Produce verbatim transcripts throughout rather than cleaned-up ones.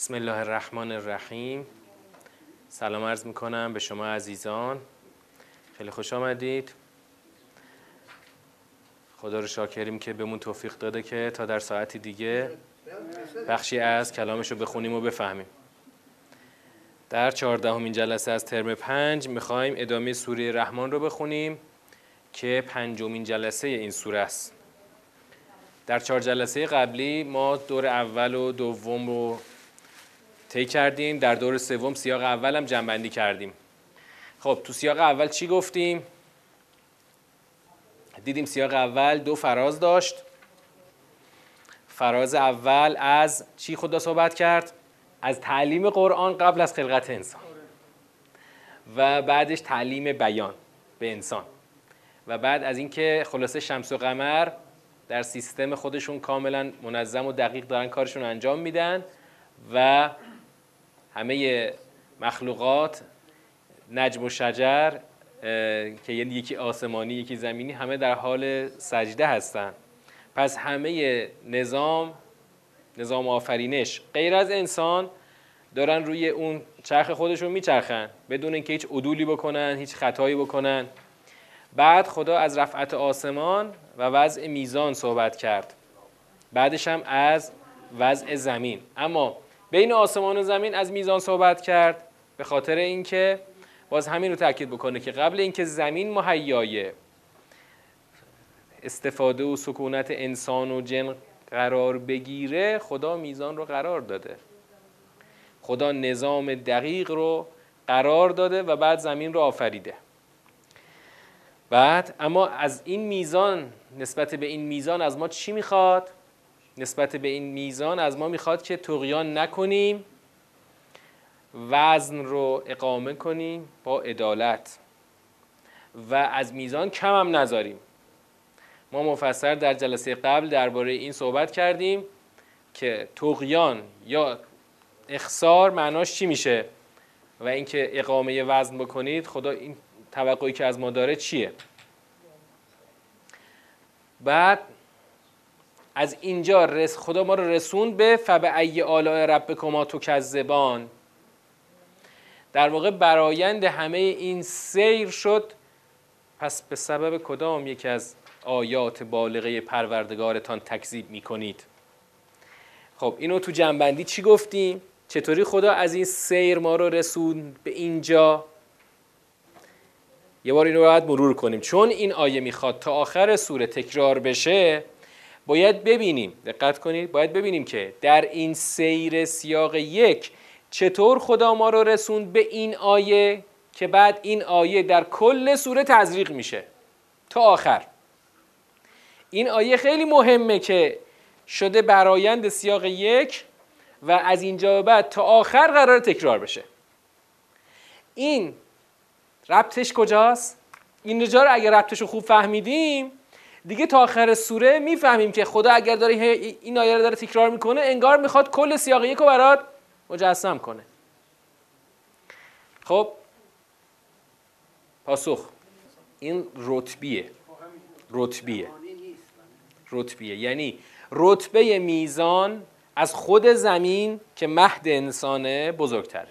بسم الله الرحمن الرحیم. سلام عرض میکنم به شما عزیزان، خیلی خوش آمدید. خدا رو شاکریم که بهمون توفیق داده که تا در ساعتی دیگه بخشی از کلامش رو بخونیم و بفهمیم. در چهاردهمین جلسه از ترم پنج میخوایم ادامه سوره رحمن رو بخونیم که پنجمین جلسه این سوره است. در چهار جلسه قبلی ما دور اول و دوم رو طی کردیم، در دور سوم سیاق اول هم جمع‌بندی کردیم. خب تو سیاق اول چی گفتیم؟ دیدیم سیاق اول دو فراز داشت. فراز اول از چی خدا صحبت کرد؟ از تعلیم قرآن قبل از خلقت انسان و بعدش تعلیم بیان به انسان و بعد از اینکه خلاصه شمس و قمر در سیستم خودشون کاملا منظم و دقیق دارن کارشون انجام میدن و همه مخلوقات، نجم و شجر که یعنی یکی آسمانی یکی زمینی، همه در حال سجده هستن. پس همه نظام نظام آفرینش غیر از انسان دارن روی اون چرخ خودشون میچرخن بدون اینکه هیچ عدولی بکنن، هیچ خطایی بکنن. بعد خدا از رفعت آسمان و وضع میزان صحبت کرد، بعدش هم از وضع زمین. اما بین آسمان و زمین از میزان صحبت کرد به خاطر اینکه باز همین رو تاکید بکنه که قبل اینکه زمین مهیای استفاده و سکونت انسان و جن قرار بگیره، خدا میزان رو قرار داده، خدا نظام دقیق رو قرار داده و بعد زمین رو آفریده. بعد اما از این میزان، نسبت به این میزان از ما چی میخواد؟ نسبت به این میزان از ما میخواد که طغیان نکنیم، وزن رو اقامه کنیم با عدالت و از میزان کم هم نذاریم. ما مفصل در جلسه قبل درباره این صحبت کردیم که طغیان یا اخسار معناش چی میشه و اینکه اقامه وزن بکنید خدا این توقعی که از ما داره چیه. بعد از اینجا رس خدا ما رو رسوند به فبأی آلاء ربکما تکذبان. در واقع برایند همه این سیر شد، پس به سبب کدام یکی از آیات بالغه پروردگارتان تکذیب میکنید. خب اینو تو جمع‌بندی چی گفتیم؟ چطوری خدا از این سیر ما رو رسوند به اینجا؟ یه بار اینو باید مرور کنیم، چون این آیه میخواد تا آخر سوره تکرار بشه. باید ببینیم، دقت کنید، باید ببینیم که در این سیر سیاق یک چطور خدا ما رو رسوند به این آیه که بعد این آیه در کل سوره تزریق میشه تا آخر. این آیه خیلی مهمه که شده برایند سیاق یک و از اینجا بعد تا آخر قرار تکرار بشه. این ربطش کجاست؟ این جا رو اگر ربطش رو خوب فهمیدیم دیگه تا آخر سوره میفهمیم که خدا اگر داره این آیه رو داره تکرار میکنه انگار میخواد کل سیاق یک رو برات مجسم کنه. خب پاسخ این رتبیه رتبیه رتبیه یعنی رتبه میزان از خود زمین که مهد انسانه بزرگتره.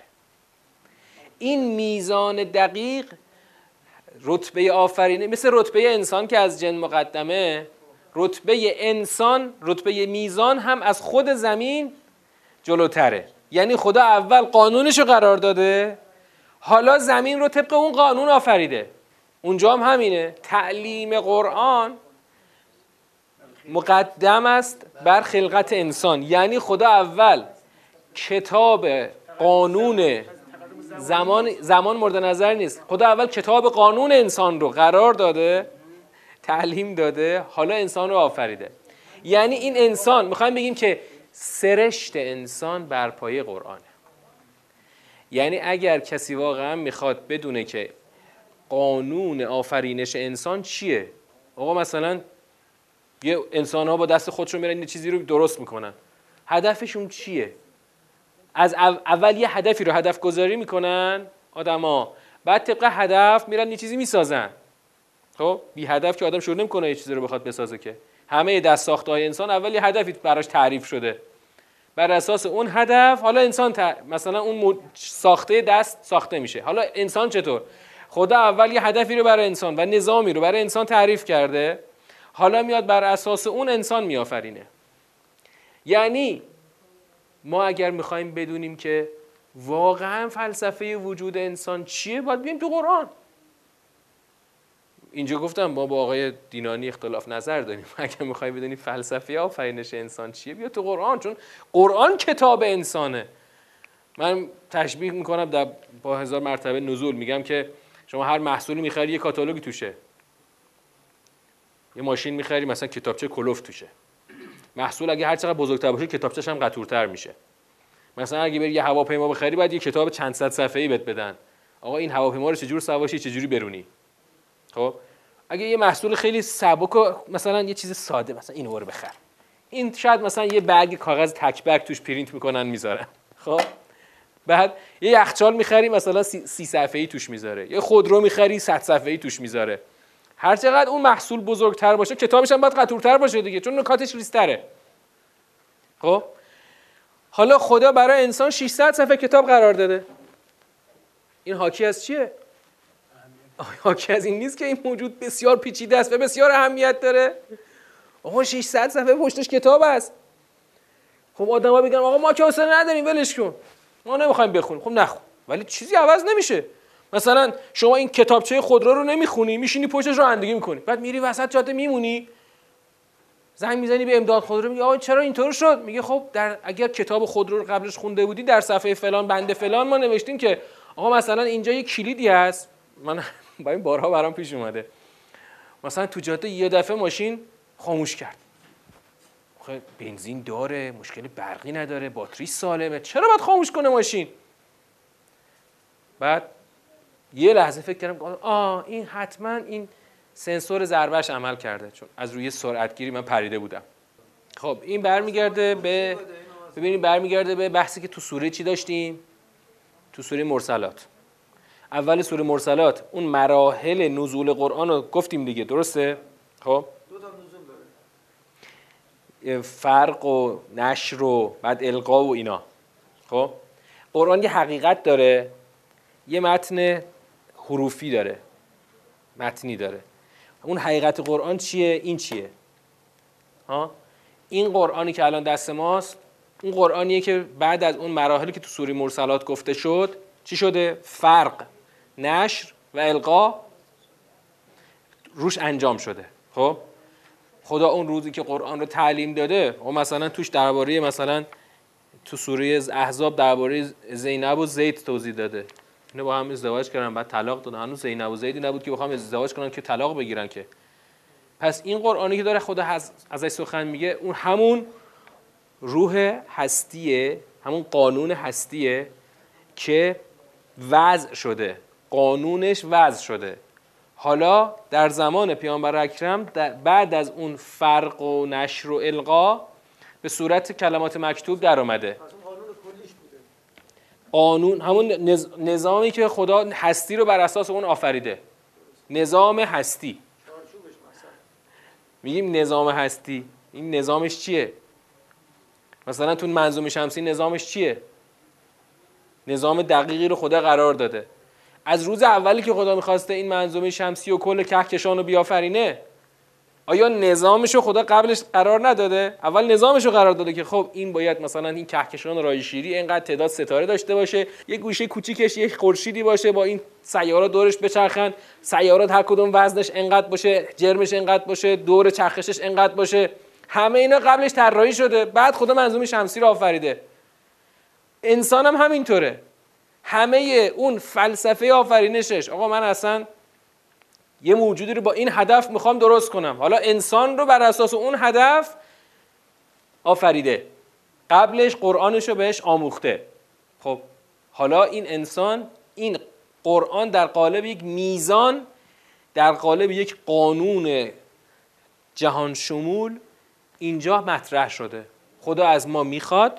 این میزان دقیق رتبه آفرینه، مثل رتبه انسان که از جن مقدمه، رتبه انسان، رتبه میزان هم از خود زمین جلوتره. یعنی خدا اول قانونش رو قرار داده، حالا زمین رو طبق اون قانون آفریده. اونجا هم همینه، تعلیم قرآن مقدم است بر خلقت انسان. یعنی خدا اول کتاب قانون زمان زمان مورد نظر نیست، خدا اول کتاب قانون انسان رو قرار داده، تعلیم داده، حالا انسان رو آفریده. یعنی این انسان، میخوایم بگیم که سرشت انسان بر پایه قرآنه. یعنی اگر کسی واقعا میخواد بدونه که قانون آفرینش انسان چیه، آقا مثلا یه انسان ها با دست خودشون میرن یه چیزی رو درست میکنن، هدفشون چیه؟ از اول یه هدفی رو هدف گذاری میکنن آدما، بعد طبق هدف میرن یه چیزی میسازن. خب بی هدف که آدم شروع نمیکنه یه چیزی رو بخواد بسازه که. همه دست ساخته های انسان اول یه هدفی براش تعریف شده، بر اساس اون هدف حالا انسان تا... مثلا اون ساخته دست ساخته میشه. حالا انسان چطور؟ خدا اول یه هدفی رو برای انسان و نظامی رو برای انسان تعریف کرده، حالا میاد بر اساس اون انسان میآفرینه. یعنی ما اگر میخوایم بدونیم که واقعا فلسفه وجود انسان چیه، باید بیایم تو قرآن. اینجا گفتم ما با آقای دینانی اختلاف نظر داریم. اگر میخوای بدونی فلسفه آفرینش انسان چیه، بیا تو قرآن، چون قرآن کتاب انسانه. من تشبیه میکنم در با هزار مرتبه نزول، میگم که شما هر محصولی میخری یه کاتالوگی توشه. یه ماشین میخری مثلا کتابچه کلوف توشه. محصول اگه هر چقدر بزرگتر باشه کتابچه‌ش هم قطورتر میشه. مثلا اگه بری یه هواپیما بخری بعد یه کتاب چند صد صفحه‌ای بهت بدن. آقا این هواپیما رو چجور سوارشی، چجوری برونی؟ خب اگه یه محصول خیلی سبک و مثلا یه چیز ساده، مثلا اینو رو بخر، این شاید مثلا یه برگ کاغذ تک برگ توش پرینت میکنن میذارن. خب بعد یه یخچال میخری مثلا سی صفحه‌ای توش میذاره، یه خودرو میخری صد صفحه‌ای توش میذاره. هر چقدر اون محصول بزرگتر باشه کتابش هم باید قطورتر باشه دیگه، چون نکاتش ریزتره. خب حالا خدا برای انسان ششصد صفحه کتاب قرار داده. این حاکی از چیه؟ حاکی از این نیست که این موجود بسیار پیچیده است و بسیار اهمیت داره. آقا ششصد صفحه پشتش کتاب است. خب آدما میگن آقا ما که حوصله نداریم، ولش کن، ما نمیخوایم بخونیم. خب نخون، ولی چیزی عوض نمیشه. مثلا شما این کتابچه خودرو رو نمیخونی، میشینی پشتش رانندگی میکنی، بعد میری وسط جاده میمونی، زنگ میزنی به امداد خودرو، میگی آقا چرا اینطور شد؟ میگه خب در اگر کتاب خودرو رو قبلش خونده بودی در صفحه فلان بنده فلان ما نوشتیم که آقا مثلا اینجا یه کلیدی هست. من با این بارها برام پیش اومده، مثلا تو جاده یه دفعه ماشین خاموش کرد. خب بنزین داره، مشکل برقی نداره، باتری سالمه، چرا باید خاموش کنه ماشین؟ بعد یه لحظه فکر کردم آه این حتما این سنسور ضربهش عمل کرده، چون از روی سرعتگیری من پریده بودم. خب این برمیگرده به ببینید برمیگرده به بحثی که تو سوره چی داشتیم، تو سوره مرسلات. اول سوره مرسلات اون مراحل نزول قرآن رو گفتیم دیگه، درسته؟ خب دو تا نزول داره، فرق و نشر و بعد القا و اینا. خب قرآن یه حقیقت داره، یه متن حروفی داره، متنی داره. اون حقیقت قرآن چیه؟ این چیه؟ ها؟ این قرآنی که الان دست ماست اون قرآنیه که بعد از اون مراحلی که تو سوره مرسلات گفته شد چی شده؟ فرق، نشر و القا روش انجام شده. خب خدا اون روزی که قرآن رو تعلیم داده و مثلا توش درباره مثلا تو سوره احزاب درباره زینب و زید توضیح داده، اینا با هم ازدواج کردن بعد طلاق دادن، هنوز زینب و زیدی نبود که بخوام ازدواج کنن که طلاق بگیرن که. پس این قرآنی که داره خدا از ازش سخن میگه اون همون روح هستیه، همون قانون هستیه که وضع شده، قانونش وضع شده. حالا در زمان پیامبر اکرم بعد از اون فرق و نشر و القا به صورت کلمات مکتوب در اومده. قانون همون نز... نظامی که خدا هستی رو بر اساس اون آفریده، نظام هستی. میگیم نظام هستی، این نظامش چیه؟ مثلا تو منظومه شمسی نظامش چیه؟ نظام دقیقی رو خدا قرار داده. از روز اولی که خدا میخواسته این منظومه شمسی و کل کهکشان رو بیافرینه، آیا نظامش رو خدا قبلش قرار نداده؟ اول نظامش رو قرار داده که خب این باید مثلا این کهکشان رای شیری اینقدر تعداد ستاره داشته باشه، یه گوشه کوچیکش یه خورشیدی باشه با این سیارات دورش بچرخن، سیارات هر کدوم وزنش اینقدر باشه، جرمش اینقدر باشه، دور چرخشش اینقدر باشه. همه اینا قبلش طراحی شده، بعد خدا منظومه شمسی رو آفریده. انسان هم همینطوره، همه اون فلسفه آفرینشش. آقا من اصلا یه موجودی رو با این هدف میخوام درست کنم، حالا انسان رو بر اساس اون هدف آفریده، قبلش قرآنش رو بهش آموخته. خب حالا این انسان، این قرآن در قالب یک میزان، در قالب یک قانون جهان شمول اینجا مطرح شده. خدا از ما میخواد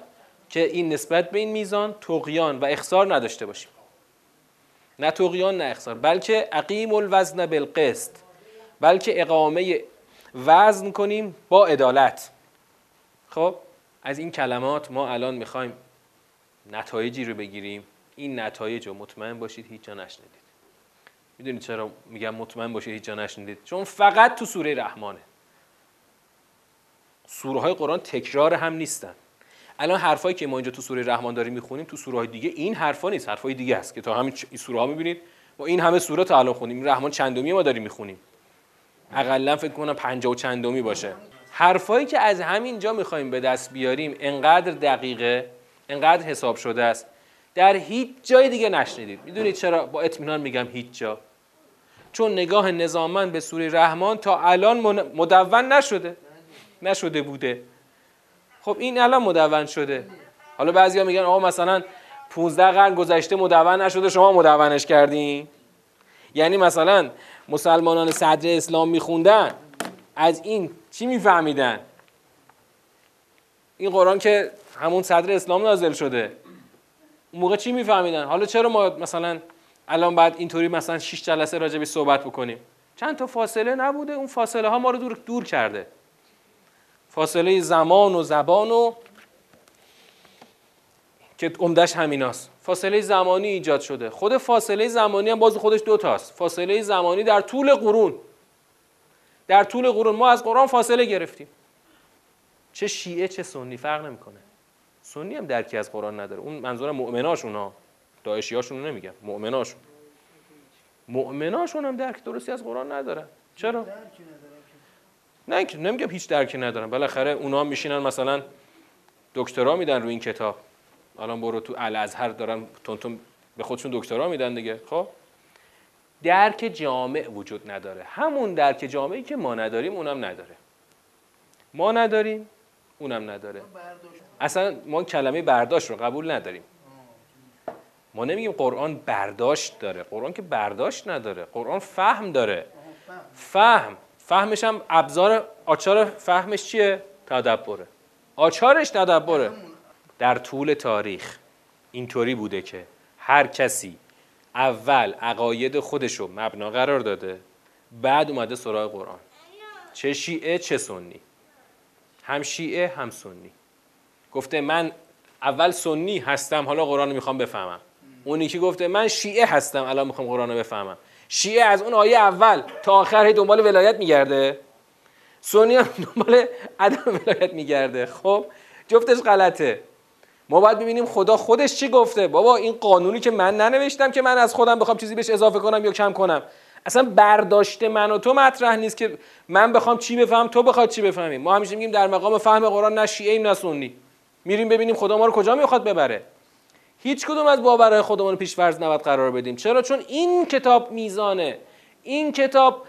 که این نسبت به این میزان طغیان و اخسار نداشته باشیم، نه طغیان نه اخسار، بلکه اقیم الوزن بالقسط، بلکه اقامه وزن کنیم با عدالت. خب از این کلمات ما الان میخوایم نتایجی رو بگیریم، این نتایج رو مطمئن باشید هیچ جا نشنیدید. میدونید چرا میگم مطمئن باشید هیچ جا نشنیدید؟ چون فقط تو سوره رحمانه. سوره های قرآن تکرار هم نیستن. الان حرفایی که ما اینجا تو سوره رحمان داریم میخونیم تو سوره های دیگه این حرفا نیست، حرفای دیگه است که تو همین سوره ها میبینید. ما این همه سوره تا الان خوندیم، این رحمان چندمی ما داریم میخونیم؟ حداقل فکر کنم پنجاه و چندمی باشه. حرفایی که از همینجا میخوایم به دست بیاریم انقدر دقیقه، انقدر حساب شده است، در هیچ جای دیگه نشنیدید. میدونید چرا با اطمینان میگم هیچ جا؟ چون نگاه نظامن به سوره رحمان تا الان مدون نشده نشده بوده. خب این الان مدون شده. حالا بعضیا میگن آقا مثلا پانزده قرن گذشته مدون نشده، شما مدونش کردین. یعنی مثلا مسلمانان صدر اسلام میخوندن، از این چی میفهمیدن؟ این قرآن که همون صدر اسلام نازل شده، اون موقع چی میفهمیدن؟ حالا چرا ما مثلا الان بعد اینطوری مثلا شش جلسه راجع به صحبت بکنیم؟ چند تا فاصله نبوده، اون فاصله ها ما رو دور دور کرده. فاصله زمان و زبان و که عمدش همیناست. فاصله زمانی ایجاد شده. خود فاصله زمانی هم باز خودش دو تاست. فاصله زمانی در طول قرون، در طول قرون ما از قرآن فاصله گرفتیم. چه شیعه چه سنی فرق نمیکنه. سنی هم درکی از قرآن نداره. اون منظورم مؤمناشون ها، داعشیاشون نمیگم، مؤمناشون. مؤمناشون هم درک درستی از قرآن نداره. چرا؟ نه نمیگم هیچ درکی ندارن. بالاخره اونا میشینن مثلا دکترا میدن رو این کتاب. الان برو تو الازهر دارن تونتون به خودشون دکترا میدن دیگه. خب درک جامع وجود نداره. همون درک جامعی که ما نداریم اونم نداره. ما نداریم اونم نداره. اصلا ما کلمه برداشت رو قبول نداریم. ما نمیگیم قرآن برداشت داره. قرآن که برداشت نداره. قرآن فهم داره. فهم فهمش هم ابزار، آچار فهمش چیه؟ تدبره. آچارش تدبره. در طول تاریخ اینطوری بوده که هر کسی اول عقاید خودشو مبنا قرار داده، بعد اومده سراغ قرآن. چه شیعه چه سنی، هم شیعه هم سنی. گفته من اول سنی هستم، حالا قرآن رو میخوام بفهمم. اونی که گفته من شیعه هستم، الان میخوام قرآن رو بفهمم. شیعه از اون آیه اول تا آخر هی دنبال ولایت میگرده، سنی هم دنبال عدم ولایت میگرده. خب جفتش غلطه. ما باید ببینیم خدا خودش چی گفته. بابا این قانونی که من ننوشتم که من از خودم بخوام چیزی بهش اضافه کنم یا کم کنم. اصلا برداشت من و تو مطرح نیست که من بخوام چی بفهم تو بخواد چی بفهمی. ما همیشه میگیم در مقام فهم قرآن نه شیعه‌ایم نه سنی. میریم ببینیم خدا ما رو کجا میخواد ببره. هیچ کدوم از باورهای خودمون پیش فرض نباید قرار بدیم. چرا؟ چون این کتاب میزانه. این کتاب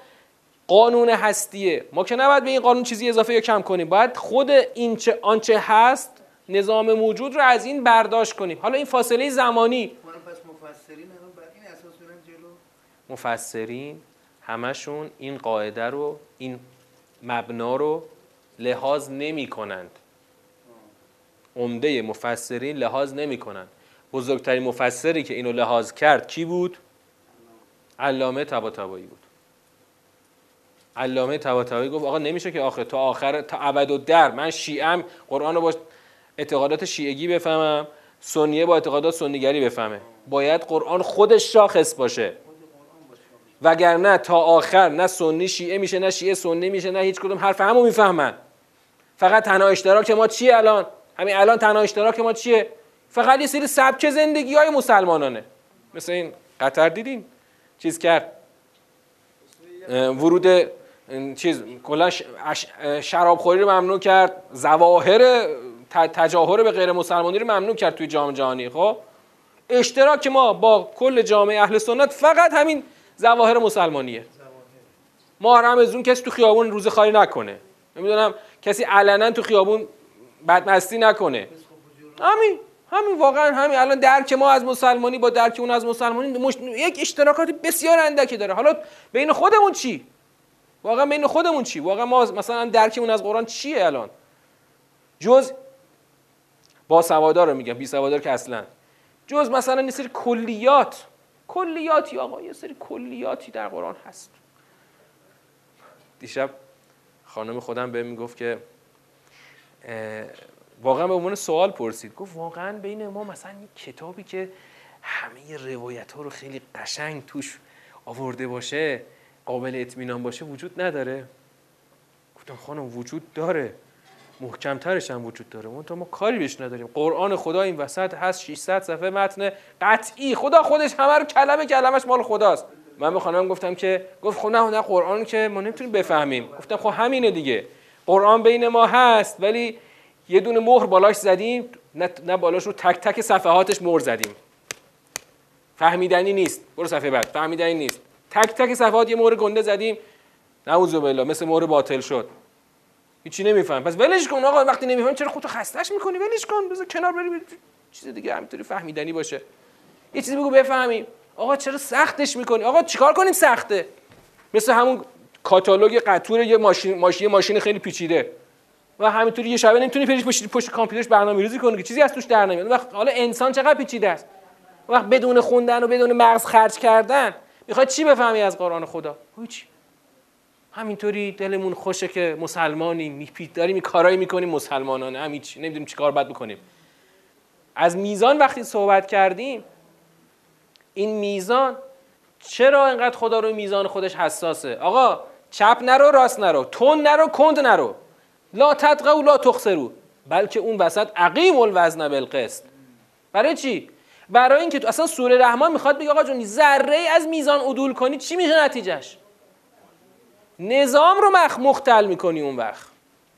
قانون هستیه. ما که نباید به این قانون چیزی اضافه یا کم کنیم. باید خود این چه آنچه هست، نظام موجود رو از این برداشت کنیم. حالا این فاصله زمانی، پس مفسرین الان بر این اساس میرن جلو. مفسرین همشون این قاعده رو، این مبنا رو لحاظ نمی‌کنند. عمده مفسرین لحاظ نمی‌کنند. بزرگترین مفسری که اینو لحاظ کرد کی بود؟ علامه طباطبایی بود. علامه طباطبایی گفت آقا نمیشه که آخر تا آخر تا ابد و در من شیعه‌ام، قرآن رو با اعتقادات شیعگی بفهمم، سنیه با اعتقادات سنیگری بفهمه. باید قرآن خودش شاخص باشه، وگرنه تا آخر نه سنی شیعه میشه نه شیعه سنی میشه، نه هیچ کدوم حرف همو میفهمن. فقط تنها اشتراک ما چیه الان؟ همین الان تنها اشتراک ما چیه؟ فقط یه سری سبک زندگی های مسلمانانه. مثل این قطر دیدین چیز کرد، ورود چیز کلا شرابخوری رو ممنوع کرد، ظواهر تجاهر به غیر مسلمانی رو ممنوع کرد توی جامعه جهانی. خب اشتراک ما با کل جامعه اهل سنت فقط همین ظواهر مسلمانیه. محرم از اون کسی تو خیابون روزه خاری نکنه، نمیدونم کسی علنا تو خیابون بدمستی نکنه. همین همین واقعا همین الان درک ما از مسلمانی با درک اون از مسلمانی مش... یک اشتراکاتی بسیار اندکی داره. حالا بین خودمون چی؟ واقعا بین خودمون چی؟ واقعا ما مثلا درکمون از قرآن چیه الان؟ جز با سوادار رو میگم، بی سوادار که اصلا. جز مثلا یه سری کلیات، کلیاتی آقا، یه سری کلیاتی در قرآن هست. دیشب خانم خودم بهم میگفت که واقعا به عنوان سوال پرسید، گفت واقعا بین ما مثلا یک کتابی که همه روایت ها رو خیلی قشنگ توش آورده باشه، قابل اطمینان باشه، وجود نداره؟ گفتم خانم وجود داره، محکمترش هم وجود داره، منتها ما کاری بهش نداریم. قرآن خدا این وسط هست، ششصد صفحه متن قطعی، خدا خودش همه رو کلمه کلمش مال خداست. من به خانم گفتم که، گفت خب نه نه قرآن که ما نمیتونیم بفهمیم. گفتم خب همینه دیگه، قرآن بین ما هست ولی یه دونه مهر بالاش زدیم، نه نه بالاش رو تک تک صفحاتش مهر زدیم، فهمیدنی نیست، برو صفحه بعد، فهمیدنی نیست، تک تک صفحات یه مهر گنده زدیم، نعوذ بالله، مثل مهر باطل شد، هیچی نمیفهم. پس ولش کن آقا، وقتی نمیفهم چرا خودتو خستش میکنی؟ ولش کن، بذار کنار بریم چیز دیگه همینطوری فهمیدنی باشه، یه چیزی بگو بفهمیم. آقا چرا سختش میکنی؟ آقا چیکار کنیم سخته؟ مثل همون کاتالوگ قطور یه ماشین ماشین ماشین خیلی پیچیده و همینطوری یه شبه نمیتونی پریش پشت, پشت کامپیوترش برنامه‌ریزی کنی که چیزی از توش در نمیاد. وقت حالا انسان چقدر پیچیده است، وقت بدون خوندن و بدون مغز خرج کردن میخواد چی بفهمی از قرآن خدا؟ هیچ. همینطوری دلمون خوشه که مسلمانیم، میپیداریم، می کارایی میکنیم مسلمانانه، هم هیچ نمیدونیم چیکار باید بکنیم. از میزان وقتی صحبت کردیم، این میزان چرا اینقدر خدا رو میزان خودش حساسه؟ آقا چپ نرو، راست نرو، تون نرو، کند نرو، لا تطغوا لا تخسروا، بلکه اون وسط اقیم الوزن بالقسط. برای چی؟ برای اینکه تو اصلا سوره رحمن میخواد بگه آقا جون ذره ای از میزان عدول کنی چی میشه نتیجهش؟ نظام رو مخ مختل میکنی. اون وقت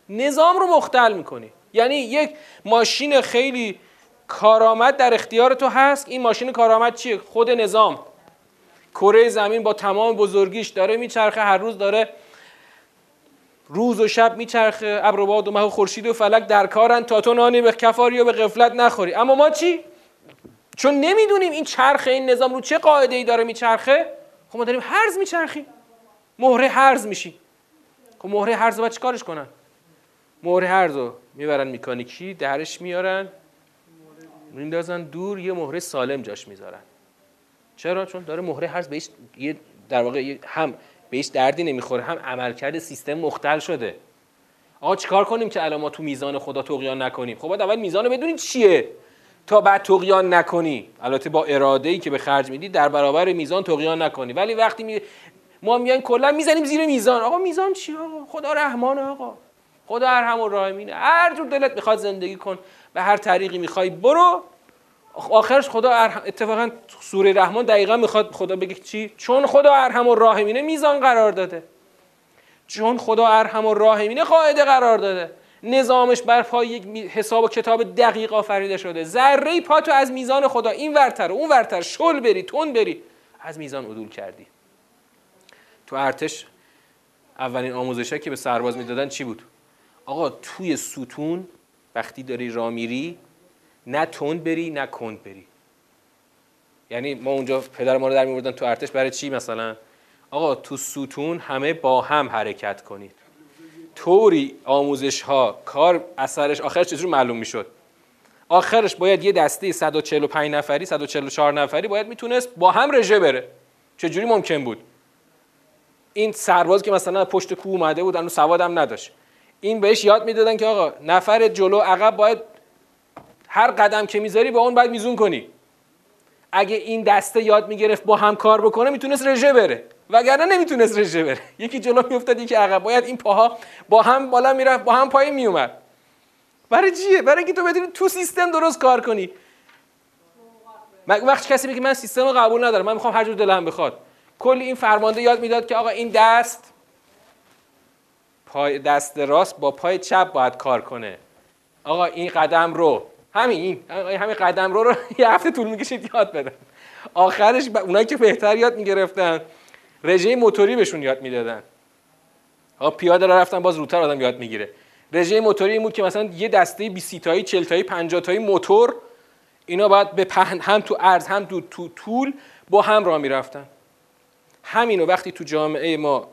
نظام رو مختل میکنی، یعنی یک ماشین خیلی کارآمد در اختیار تو هست. این ماشین کارآمد چیه؟ خود نظام. کره زمین با تمام بزرگیش داره میچرخه، هر روز داره روز و شب میچرخه، ابر و باد و مه و خورشید و فلک در کارن تا تو نانی به کفاری و به غفلت نخوری. اما ما چی؟ چون نمیدونیم این چرخ این نظام رو چه قاعده ای داره میچرخه، خب ما داریم هرز میچرخیم، مهره هرز میشی. خب مهره هرز رو باید چیکارش کنن؟ مهره هرز رو میبرن مکانیکی، درش میارن میندازن دور، یه مهره سالم جاش میذارن. چرا؟ چون داره مهره هرز بهش یه در واقع هم بهش دردی نمیخوره، هم عملکرد سیستم مختل شده. آقا چیکار کنیم که الان ما تو میزان خدا طغیان نکنیم؟ خب باید اول میزان رو بدونید چیه تا بعد طغیان نکنی. البته با اراده‌ای که به خرج میدی در برابر میزان طغیان نکنی، ولی وقتی می... ما میایم کلا میزنیم زیر میزان. آقا میزان چیه؟ آقا خدا رحمان، آقا خدا ارحم الراحمین، هر جور دلت میخواد زندگی کن، به هر طریقی میخوای برو. آخرش خدا ارحم، اتفاقا سوره رحمان دقیقا میخواد خدا بگه چی؟ چون خدا ارحم الراحمینه میزان قرار داده، چون خدا ارحم الراحمینه قاعده قرار داده، نظامش بر پای یک حساب و کتاب دقیق آفریده شده. ذره پاتو از میزان خدا این ورتر اون ورتر شل بری، تون بری، از میزان عدول کردی. تو ارتش اولین آموزشی که به سرباز میدادن چی بود؟ آقا توی ستون وقتی داری راه میری نه تند بری نه کند بری. یعنی ما اونجا پدر ما رو در می‌آوردن تو ارتش برای چی؟ مثلا آقا تو ستون همه با هم حرکت کنید. طوری آموزش ها کار اثرش آخرش چجوری معلوم میشد؟ آخرش باید یه دسته صد و چهل و پنج نفری، صد و چهل و چهار نفری باید میتونست با هم رژه بره. چجوری ممکن بود؟ این سرباز که مثلا پشت کوه اومده بود، اون سوادم نداشت، این بهش یاد میدادن که آقا نفر جلو عقب باید هر قدم که میذاری با اون باید میزون کنی. اگه این دسته یاد میگرفت با هم کار بکنه میتونست رژه بره، وگرنه نمیتونست رژه بره. یکی جلو میافتاد یکی عقب، باید این پاها با هم بالا میرفت با هم پایین میومد. برای چیه؟ برای اینکه تو بتونی تو سیستم درست کار کنی. مگه وقتی کسی میگه من سیستم رو قبول ندارم، من میخوام هر جور دلم بخواد، کلی این فرمانده یاد میداد که آقا این دست پای دست راست با پای چپ باید کار کنه، آقا این قدم رو همین همین قدم رو رو یه هفته طول میکشید یاد بدن. آخرش ب... اونایی که بهتر یاد میگرفتن رژه موتوری بهشون یاد میدادن. ها پیاده را رفتن باز روتر آدم یاد میگیره. رژه موتوری این بود که مثلا یه دسته بیست تایی، چهل تایی، پنجاه تایی موتور، اینا باید به پهن هم تو عرض هم تو تو طول با هم راه میرفتن. همینو وقتی تو جامعه ما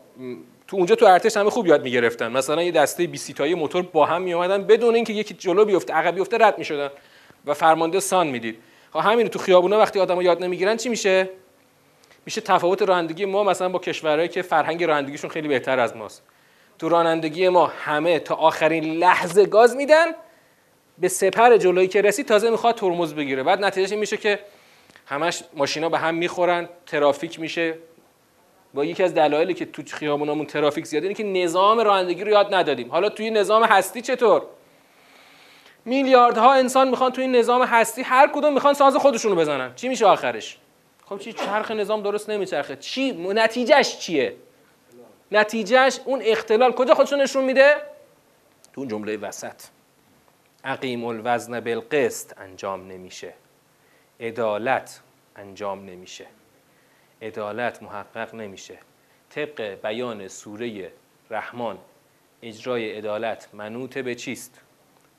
تو اونجا تو ارتش همه خوب یاد میگرفتن. مثلا یه دسته بیست تایی موتور با هم میومدن بدون اینکه یکی جلو بیفته عقب بیفته رد میشدن و فرمانده سان میدید. خب همین تو خیابونا وقتی آدما یاد نمیگیرن چی میشه؟ میشه تفاوت رانندگی ما مثلا با کشورهایی که فرهنگ رانندگیشون خیلی بهتر از ماست. تو رانندگی ما همه تا آخرین لحظه گاز میدن، به سپر جلویی که رسید تازه میخواد ترمز بگیره. بعد نتیجه این میشه که همش ماشینا به هم میخورن، ترافیک میشه. با یکی از دلایلی که تو خیابونامون ترافیک زیاده اینه که نظام رانندگی رو یاد ندادیم. حالا توی نظام هستی چطور؟ میلیاردها انسان میخوان توی نظام هستی، هر کدوم میخوان ساز خودشونو بزنن. چی میشه آخرش؟ خب چی؟ چرخ نظام درست نمیچرخه. چی نتیجهش چیه؟ نتیجهش اون اختلال کجا خودشو نشون میده؟ تو اون جمله وسط. اقیم الوزن بالقسط انجام نمیشه. عدالت انجام نمیشه. عدالت محقق نمیشه. طبق بیان سوره رحمن اجرای عدالت منوط به چیست؟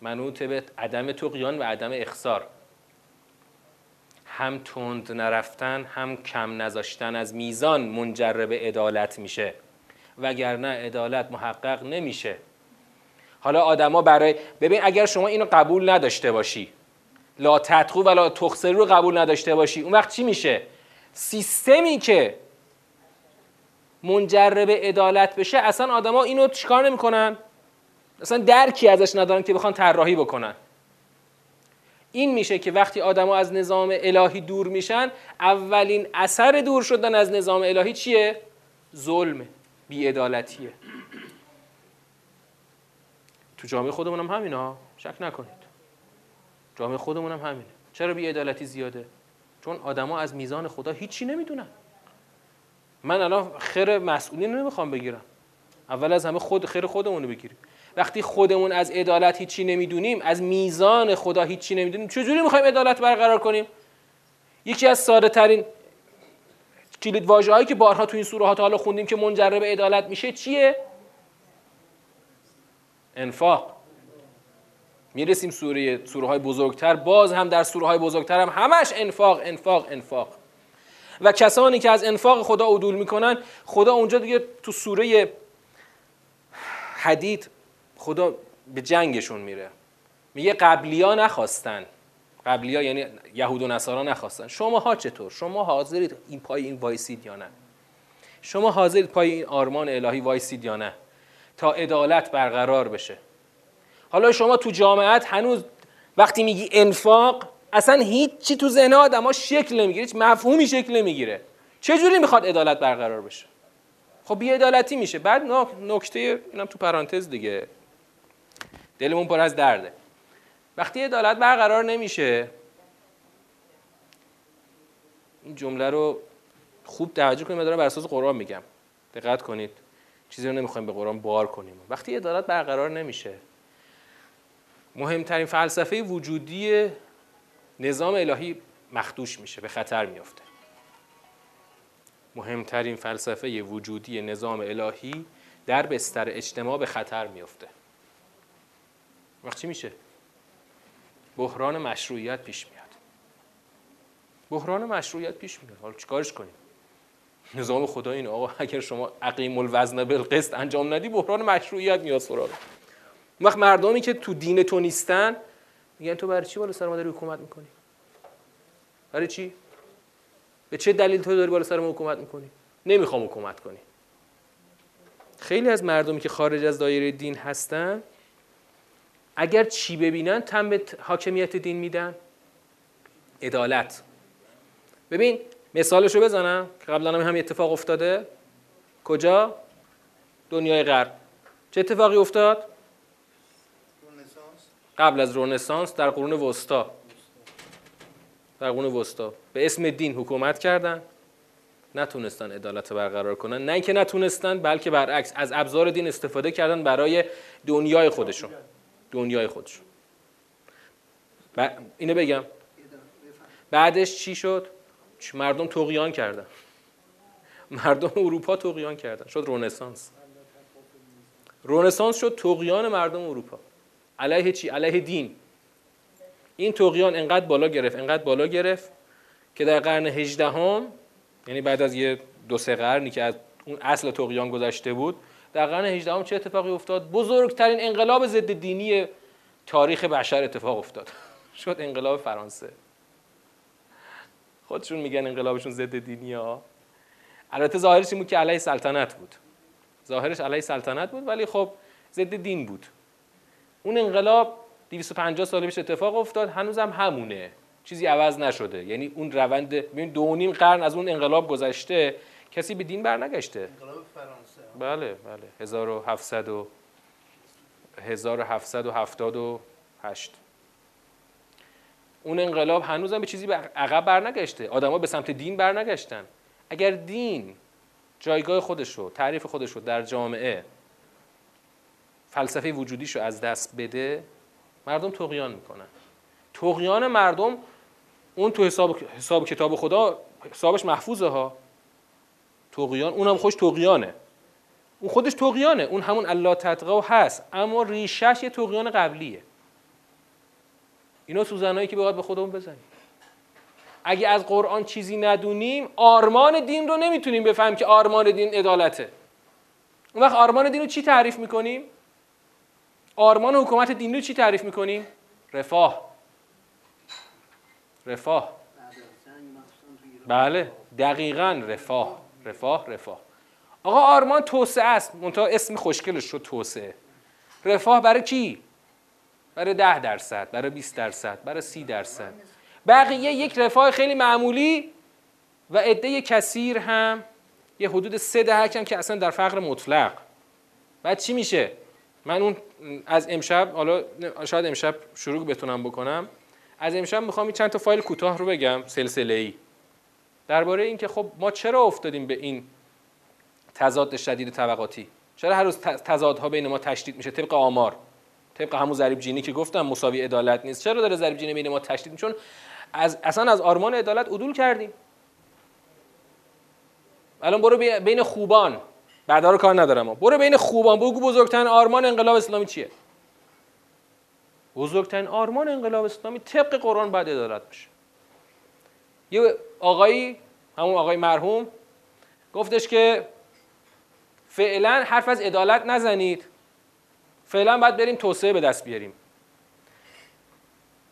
منوط به عدم طغیان و عدم اخسار. هم تند نرفتن هم کم نذاشتن از میزان منجر به عدالت میشه، وگرنه عدالت محقق نمیشه. حالا آدما برای ببین اگر شما اینو قبول نداشته باشی، لا تدخو ولا تخسرو رو قبول نداشته باشی، اون وقت چی میشه؟ سیستمی که منجر به عدالت بشه اصلا آدما اینو چیکار نمیکنن، اصلا درکی ازش ندارن که بخوان طراحی بکنن. این میشه که وقتی آدما از نظام الهی دور میشن، اولین اثر دور شدن از نظام الهی چیه؟ ظلمه، بی‌عدالتیه. تو جامعه خودمونم همینه ها، شک نکنید. جامعه خودمونم همینه. چرا بی‌عدالتی زیاده؟ چون آدما از میزان خدا هیچی نمیدونن. من الان خیر مسئولین نمیخوام بگیرم. اول از همه خود خیر خودمون رو بگیریم. وقتی خودمون از عدالت هیچی نمیدونیم، از میزان خدا هیچی نمیدونیم، چجوری میخوایم عدالت برقرار کنیم؟ یکی از ساده ترین کلید واژه‌هایی که بارها تو این سوره ها تا حالا خوندیم که منجر به عدالت میشه چیه؟ انفاق. میرسیم سوره سوره های بزرگتر، باز هم در سوره های بزرگتر هم همش انفاق انفاق انفاق. و کسانی که از انفاق خدا عدول میکنن، خدا اونجا دیگه تو سوره حدید خدا به جنگشون میره. میگه قبلی‌ها نخواستن. قبلی‌ها یعنی یهود و نصارا نخواستن. شماها چطور؟ شما حاضرید این پای این وایسید یا نه؟ شما حاضرید پای این آرمان الهی وایسید یا نه؟ تا عدالت برقرار بشه. حالا شما تو جامعه هنوز وقتی میگی انفاق اصلا هیچ چی تو ذهن آدم‌ها شکل نمیگیره، هیچ مفهومی شکل نمیگیره. چه جوری میخواد عدالت برقرار بشه؟ خب بی‌عدالتی میشه. بعد نکته اینم تو پرانتز دیگه، دلمون پر از درده. وقتی عدالت برقرار نمیشه، این جمله رو خوب توجه کنید، من دارم بر اساس قرآن میگم، دقت کنید، چیزی رو نمیخوایم به قرآن بار کنیم. وقتی عدالت برقرار نمیشه، مهمترین فلسفه وجودی نظام الهی مخدوش میشه، به خطر میفته. مهمترین فلسفه وجودی نظام الهی در بستر اجتماع به خطر میفته. وقت چی میشه؟ بحران مشروعیت پیش میاد. بحران مشروعیت پیش میاد. حالا چیکارش کنیم؟ نظام خدا این آقا اگر شما اقیم الوزن بالقسط انجام ندی، بحران مشروعیت میاد سراغ. اون وقت مردمی که تو دین تو نیستن میگن تو برای چی بالا سر ما داری حکومت میکنی؟ برای چی؟ به چه دلیل تو داری بالا سر ما حکومت میکنی؟ نمیخوام حکومت کنی. خیلی از مردمی که خارج از دایره دین هستن اگر چی ببینن تن به حاکمیت دین میدن؟ عدالت. ببین مثالشو بزنم که قبلا هم اتفاق افتاده. کجا؟ دنیای غرب. چه اتفاقی افتاد؟ قبل از رنسانس، در قرون وسطا. در قرون وسطا به اسم دین حکومت کردن، نتونستن عدالت برقرار کنن. نه اینکه نتونستن، بلکه برعکس از ابزار دین استفاده کردن برای دنیای خودشون. دنیای خودشون. ب... اینو بگم بعدش چی شد؟ مردم طغیان کردن. مردم اروپا طغیان کردن، شد رنسانس. رنسانس شد طغیان مردم اروپا علیه چی؟ علیه دین. این طغیان انقدر بالا گرفت، انقدر بالا گرفت که در قرن هجدهم، یعنی بعد از یه دو سه قرنی که از اون اصل طغیان گذشته بود، در قرن هجدهم چه اتفاقی افتاد؟ بزرگترین انقلاب ضد دینی تاریخ بشر اتفاق افتاد. شد انقلاب فرانسه. خودشون میگن انقلابشون ضد دینی ها. البته ظاهرش این بود که علیه سلطنت بود. ظاهرش علیه سلطنت بود ولی خب ضد دین بود. اون انقلاب دویست و پنجاه سال پیش اتفاق افتاد، هنوزم همونه، چیزی عوض نشده. یعنی اون روند، ببین دو و نیم قرن از اون انقلاب گذشته، کسی به دین برنگشته. انقلاب فرانسه. بله بله، هزار و هفتصد و هفتاد و هشت اون انقلاب هنوزم به چیزی عقب برنگشته. آدما به سمت دین برنگشتن. اگر دین جایگاه خودش رو، تعریف خودش رو در جامعه، فلسفه وجودیش رو از دست بده، مردم طغیان میکنن. طغیان مردم اون تو حساب حساب کتاب خدا حسابش محفوظه ها. طغیان اونم خوش طغیانه. اون خودش طغیانه، اون همون الله تتقوا هست، اما ریشش یه طغیان قبلیه. اینا سوزنایی که باید به خودمون بزنیم. اگه از قرآن چیزی ندونیم، آرمان دین رو نمیتونیم بفهمیم که آرمان دین عدالته. اون وقت آرمان دین رو چی تعریف میکنیم؟ آرمان حکومت دین رو چی تعریف میکنیم؟ رفاه. رفاه. بله، دقیقاً رفاه. رفاه، رفاه. آقا آرمان توسعه است، منتها اسم خوشگلش شد توسعه. رفاه برای کی؟ برای ده درصد، برای بیست درصد، برای سی درصد. بقیه یک رفاه خیلی معمولی و عده کثیر هم یه حدود سه دهک هم که اصلا در فقر مطلق. بعد چی میشه؟ من اون از امشب، حالا شاید امشب شروع بتونم بکنم، از امشب میخوام این چند تا فایل کوتاه رو بگم سلسله‌ای درباره این که خب ما چرا افتادیم به این تضاد شدید طبقاتی؟ چرا هر روز تضادها بین ما تشدید میشه طبق آمار؟ طبق همون ضریب جینی که گفتم مساوی عدالت نیست. چرا داره ضریب جینی بین ما تشدید میشه؟ چون از اصلا از آرمان عدالت عدول کردیم. الان برو بین خوبان، بعدا رو کار ندارم، برو بین خوبان بگو بزرگترین آرمان انقلاب اسلامی چیه؟ بزرگترین آرمان انقلاب اسلامی طبق قرآن باید عدالت بشه. یه آقایی، همون آقای مرحوم، گفتش که فعلا حرف از عدالت نزنید، فعلا باید بریم توسعه به دست بیاریم.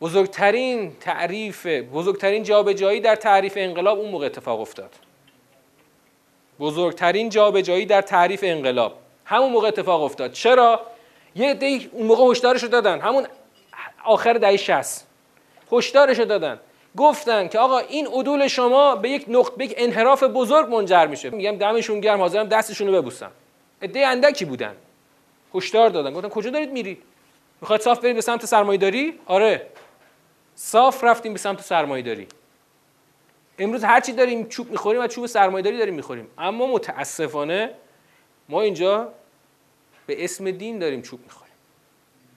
بزرگترین تعریف، بزرگترین جابجایی در تعریف انقلاب اون موقع اتفاق افتاد. بزرگترین جابجایی در تعریف انقلاب همون موقع اتفاق افتاد. چرا؟ یه عده اون موقع هشدارشو دادن، همون آخر دهه شصت هشدارشو دادن، گفتن که آقا این عدول شما به یک نقطه، به یک انحراف بزرگ منجر میشه. میگم دمشون گرم، حاضرم دستشون رو ببوسم. عده اندکی بودن، هشدار دادن، گفتن کجا دارید میرید؟ میخواید صاف برید به سمت سرمایه‌داری؟ آره، صاف رفتیم به سمت سرمایه‌داری. امروز هر چی داریم چوب میخوریم و چوب سرمایه‌داری داریم میخوریم. اما متاسفانه ما اینجا به اسم دین داریم چوب میخوریم.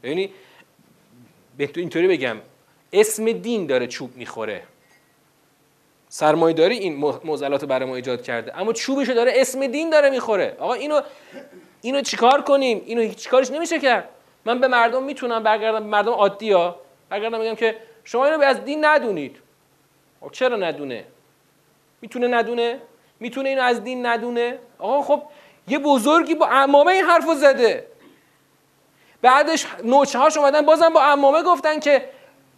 یعنی اینطوری بگم، اسم دین داره چوب میخوره. سرمایه‌داری این معضلات برای ما ایجاد کرده، اما چوبشو داره اسم دین داره میخوره. آقا اینو اینو چیکار کنیم؟ اینو هیچ کارش نمیشه کرد. من به مردم میتونم برگردم، به مردم عادی‌ها برگردم بگم که شما اینو از دین ندونید. آقا چرا ندونه؟ میتونه ندونه؟ میتونه اینو از دین ندونه؟ آقا خب یه بزرگی با عمامه این حرفو زده. بعدش نوچه‌هاش اومدن بازم با عمامه گفتن که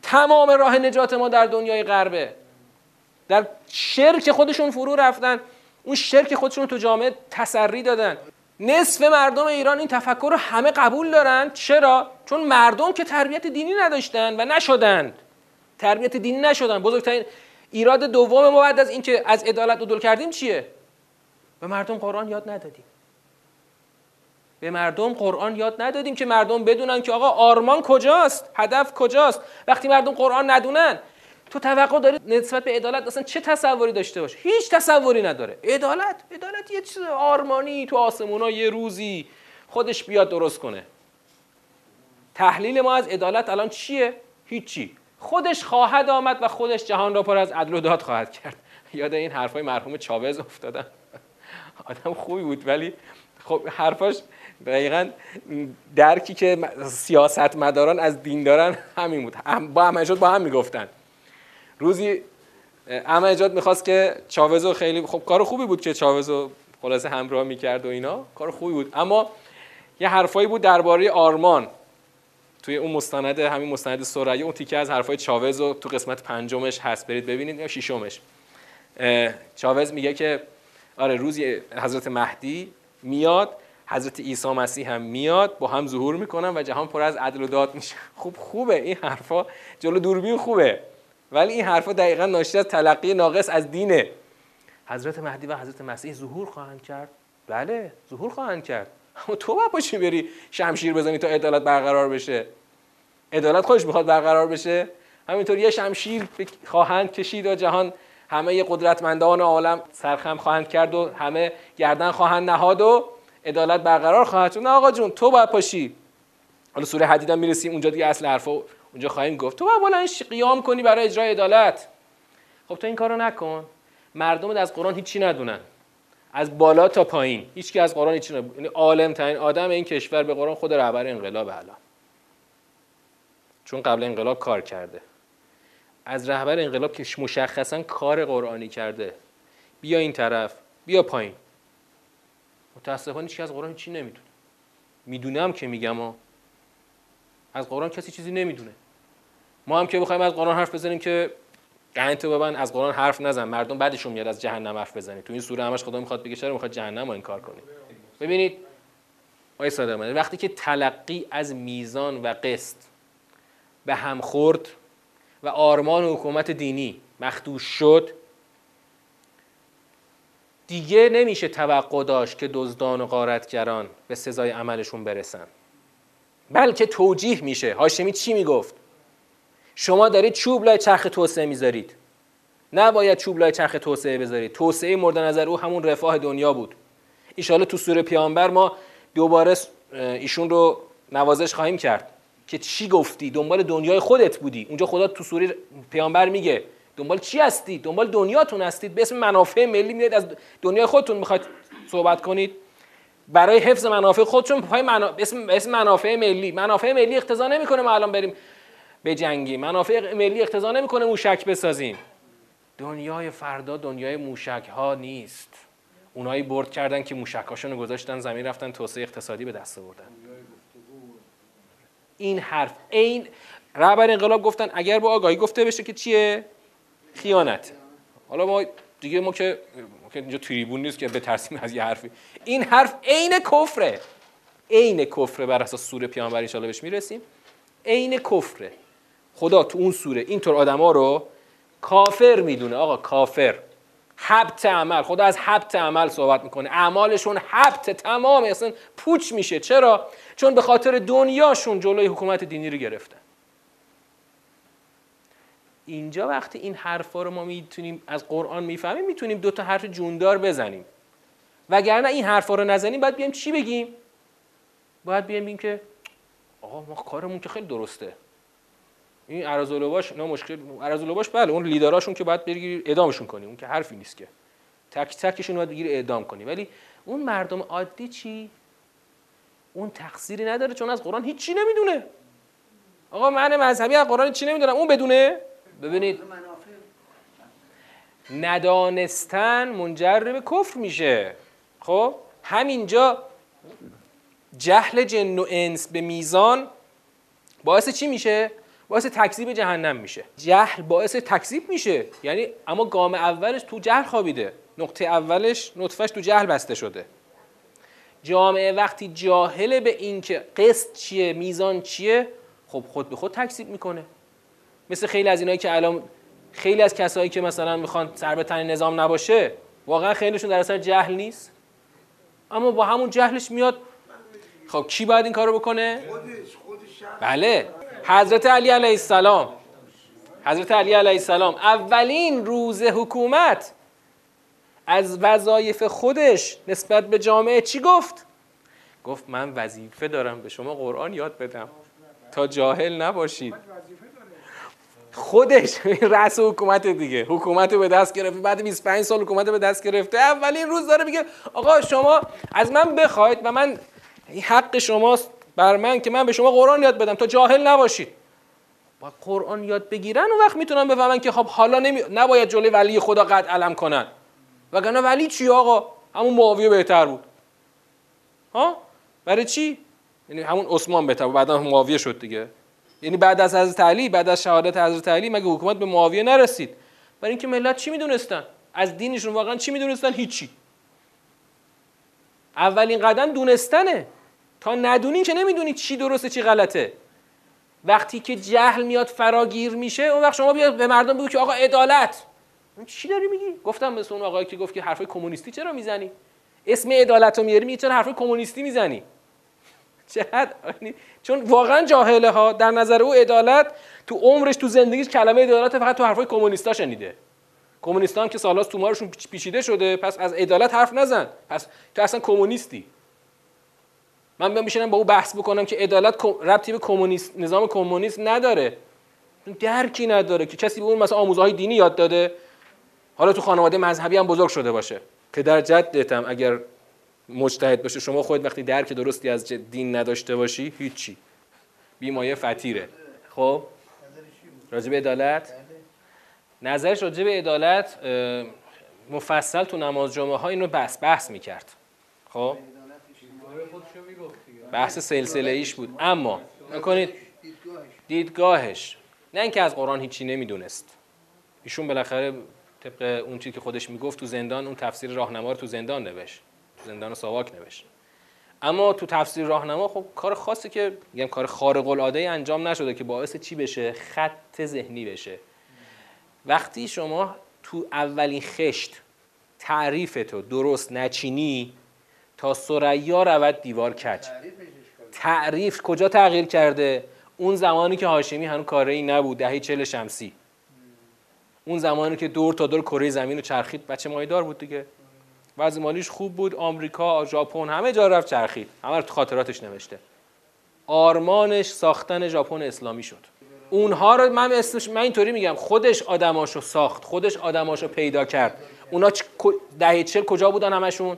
تمام راه نجات ما در دنیای غربه. در شرک خودشون فرو رفتن، اون شرک خودشون تو جامعه تسری دادن. نصف مردم ایران این تفکر رو همه قبول دارن. چرا؟ چون مردم که تربیت دینی نداشتن و نشدند. تربیت دینی نشدن. بزرگترین ایراد دوم ما بعد از اینکه از عدالت عدول کردیم چیه؟ به مردم قرآن یاد ندادیم. به مردم قرآن یاد ندادیم که مردم بدونن که آقا آرمان کجاست، هدف کجاست. وقتی مردم قرآن ندونن، تو توقع داری نسبت به عدالت اصلا چه تصوری داشته باشه؟ هیچ تصوری نداره. عدالت، عدالت یه چیز آرمانی تو آسمونا یه روزی خودش بیاد درست کنه. تحلیل ما از عدالت الان چیه؟ هیچی. خودش خواهد آمد و خودش جهان را پر از عدل و داد خواهد کرد. یاد این حرفای مرحوم چاوز افتادم. آدم خوبی بود ولی خب حرفاش دقیقاً درکی که سیاستمداران از دین دارن همین بود. با هم اجاد با هم میگفتن. روزی اما اجاد میخواست که چاوزو خیلی خب کار خوبی بود که چاوزو خلاصه همراه میکرد و اینا، کار خوبی بود، اما یه حرفایی بود درباره آرمان توی اون مستند، همین مستند سوره، اون تیکه از حرفای چاوزو تو قسمت پنجمش هست، برید ببینید، یا ششمش. چاوز میگه که آره روزی حضرت مهدی میاد حضرت عیسی مسیح هم میاد، با هم ظهور میکنن و جهان پر از عدل و داد میشه. خوب خوبه این حرفا، جلو دوربین خوبه، ولی این حرفا دقیقاً ناشی از تلقی ناقص از دینه. حضرت مهدی و حضرت مسیح ظهور خواهند کرد، بله ظهور خواهند کرد، اما تو باید پاشی بری شمشیر بزنی تا عدالت برقرار بشه. عدالت خودش میخواد برقرار بشه، همینطور یه شمشیر خواهند کشید و جهان همه قدرتمندان عالم سرخم خواهند کرد و همه گردن خواهند نهاد و عدالت برقرار خواهد شد. نه آقا جون، تو باید پاشی. حالا سوره حدید هم میرسیم، اونجا دیگه اصل حرفو اونجا خواهیم گفت. تو باید بلندش قیام کنی برای اجرای عدالت. خب تو این کارو نکن. مردم از قرآن هیچی ندونن، از بالا تا پایین هیچکی از قرآن هیچی ندونه. یعنی عالم ترین آدم این کشور به قرآن خود رهبر انقلاب الان، چون قبل انقلاب کار کرده، از رهبر انقلاب که مشخصا کار قرآنی کرده، بیا این طرف بیا پایین. متاسفانه هیچ کس از قرآن چیزی نمیدونه. میدونم که میگم ها، از قرآن کسی چیزی نمیدونه. ما هم که بخوایم از قرآن حرف بزنیم که گنتو ببن، از قرآن حرف نزن، مردم بعدشون میاد از جهنم حرف بزنیم. تو این سوره همش خدا میخواد بگه چرا میخواد جهنم رو انکار کنیم. ببینید آیه صادقانه، وقتی که تلقی از میزان و قسط به هم خورد و آرمان و حکومت دینی مخدوش شد، دیگه نمیشه توقع داشت که دزدان و غارتگران به سزای عملشون برسن، بلکه توجیه میشه. هاشمی چی میگفت؟ شما دارید چوب لای چرخ توسعه میذارید، نباید چوب لای چرخ توسعه بذارید. توسعه مورد نظر او همون رفاه دنیا بود. انشاءالله تو سوره پیامبر ما دوباره ایشون رو نوازش خواهیم کرد که چی گفتی، دنبال دنیای خودت بودی. اونجا خدا تو سوره پیامبر میگه دنبال چی هستید؟ دنبال دنیاتون هستید، به اسم منافع ملی میاد از دنیای خودتون میخواید صحبت کنید. برای حفظ منافع خودتون پای منافع اسم اسم منافع ملی، منافع ملی اقتضا نمیکنه ما الان بریم بجنگیم، منافع ملی اقتضا نمیکنه موشک بسازیم. دنیای فردا دنیای موشک ها نیست. اونایی برد کردن که موشکاشونو گذاشتن زمین، رفتن توسعه اقتصادی به دست آوردن. این حرف این رهبر انقلاب گفتن اگر با آگاهی گفته بشه که چیه خیانت. حالا ما دیگه ما که اینجا تریبون نیست که بترسیم از یه حرفی. این حرف عین کفره، عین کفره. بر اساس سوره پیامبر ان شاءالله بهش میرسیم. عین کفره. خدا تو اون سوره اینطور آدما رو کافر میدونه. آقا کافر حبط عمل، خدا از حبط عمل صحبت میکنه. اعمالشون حبط تمام، اصلا پوچ میشه. چرا؟ چون به خاطر دنیاشون جلوی حکومت دینی رو گرفتن. اینجا وقتی این حرفا رو ما میتونیم از قرآن میفهمیم، میتونیم دو تا حرف جوندار بزنیم. وگرنه این حرفا رو نزنیم باید بیایم چی بگیم؟ باید بیایم بگیم که آقا ما کارمون که خیلی درسته. این ارازلوباش نه مشکل، ارازلوباش بله اون لیدراشون که باید بگیری اعدامشون کنی، اون که حرفی نیست که تک تکشون باید بگیری اعدام کنی. ولی اون مردم عادی چی؟ اون تقصیری نداره چون از قرآن هیچی نمیدونه. آقا من مذهبی از قرآن چی نمیدونم، اون بدونه. ببینید ندانستن منجر به کفر میشه. خب همینجا جهل جن و انس به میزان باعث چی میشه؟ باعث تکذیب جهنم میشه. جهل باعث تکذیب میشه، یعنی اما گام اولش تو جهل خوابیده، نقطه اولش نطفهش تو جهل بسته شده. جامعه وقتی جاهل به این که قسط چیه میزان چیه، خب خود به خود تکذیب میکنه. مثل خیلی از اینایی که الان خیلی از کسایی که مثلا میخوان سر به تن نظام نباشه، واقعا خیلیشون در اثر جهل نیست، اما با همون جهلش میاد. خب کی باید این کارو بکنه؟ خودش خودش. بله حضرت علی علیه السلام، حضرت علی علیه السلام اولین روز حکومت از وظایف خودش نسبت به جامعه چی گفت؟ گفت من وظیفه دارم به شما قرآن یاد بدم تا جاهل نباشید. خودش رأس حکومت دیگه، حکومت به دست گرفته، بعد بیست و پنج سال حکومت به دست گرفته، اولین روز داره میگه آقا شما از من بخواید و من حق شماست بر من که من به شما قرآن یاد بدم تا جاهل نباشید. با قرآن یاد بگیرن و وقت میتونن بفهمن که خب حالا نمی... نباید جلوی ولی خدا قد علم کنن، وگرنه ولی چی آقا؟ همون معاویه بهتر بود. ها برای چی؟ یعنی همون عثمان بهتر بود، بعدا معاویه شد دیگه. یعنی بعد از حضرت علی، بعد از شهادت حضرت علی مگه حکومت به معاویه نرسید؟ برای اینکه ملت چی میدونستن؟ از دینشون واقعا چی میدونستن؟ هیچی. اولین قدم دونستنه. تا ندونی که نمیدونی چی درسته چی غلطه. وقتی که جهل میاد فراگیر میشه، اون وقت شما بیا به مردم بگو که آقا عدالت. چی داری میگی؟ گفتم مثل اون آقایی که گفت که حرفای کمونیستی چرا میزنی؟ اسم عدالت رو میاری میگی چرا حرفای کمونیستی میزنی؟ جهد، چون واقعا جاهله ها. در نظر او عدالت تو عمرش تو زندگیش کلمه عدالت فقط تو حرفای کمونیستا شنیده. کمونیستا هم که سالاست تو مارشون پیچیده شده، پس از عدالت حرف نزن، پس تو اصلا کمونیستی. من میام میشینم با او بحث بکنم که عدالت ربطی به کمونیست نظام کمونیست نداره. درکی نداره که کسی به اون مثلا آموزهای دینی یاد داده، حالا تو خانواده مذهبی هم بزرگ شده باشه. پدر جدت هم اگر مجتهد باشه، شما خود وقتی درک درستی از دین نداشته باشی هیچی، بیمایه فطیره. خب راجع به عدالت، نظرش راجع به عدالت مفصل تو نماز جمعه ها اینو بحث بحث میکرد. خب بحث سلسله ایش بود، اما نکنید دیدگاهش، نه اینکه از قرآن هیچی نمیدونست. ایشون بالاخره طبق اون چیزی که خودش میگفت تو زندان اون تفسیر راهنما رو تو زندان نوشت، تو زندان ساواک نوشت. اما تو تفسیر راهنما خب کار خاصی که میگم کار خارق العاده ای انجام نشده که باعث چی بشه؟ خط ذهنی بشه. وقتی شما تو اولین خشت تعریفتو درست نچینی، تا ثریا رود دیوار کج. تعریف کجا تغییر کرده؟ اون زمانی که هاشمی هنوز کاری نبود، دهه چهل شمسی. اون زمانی که دور تا دور کره زمین رو چرخید، بچه مایدار بود دیگه. وضع مالیش خوب بود، آمریکا، ژاپن همه جا رفت چرخید. همه رو تو خاطراتش نوشته. آرمانش ساختن ژاپن اسلامی شد. اونها رو من اسمش من اینطوری میگم، خودش آدماشو ساخت، خودش آدماشو پیدا کرد. اونا دهه چهل کجا بودن همشون؟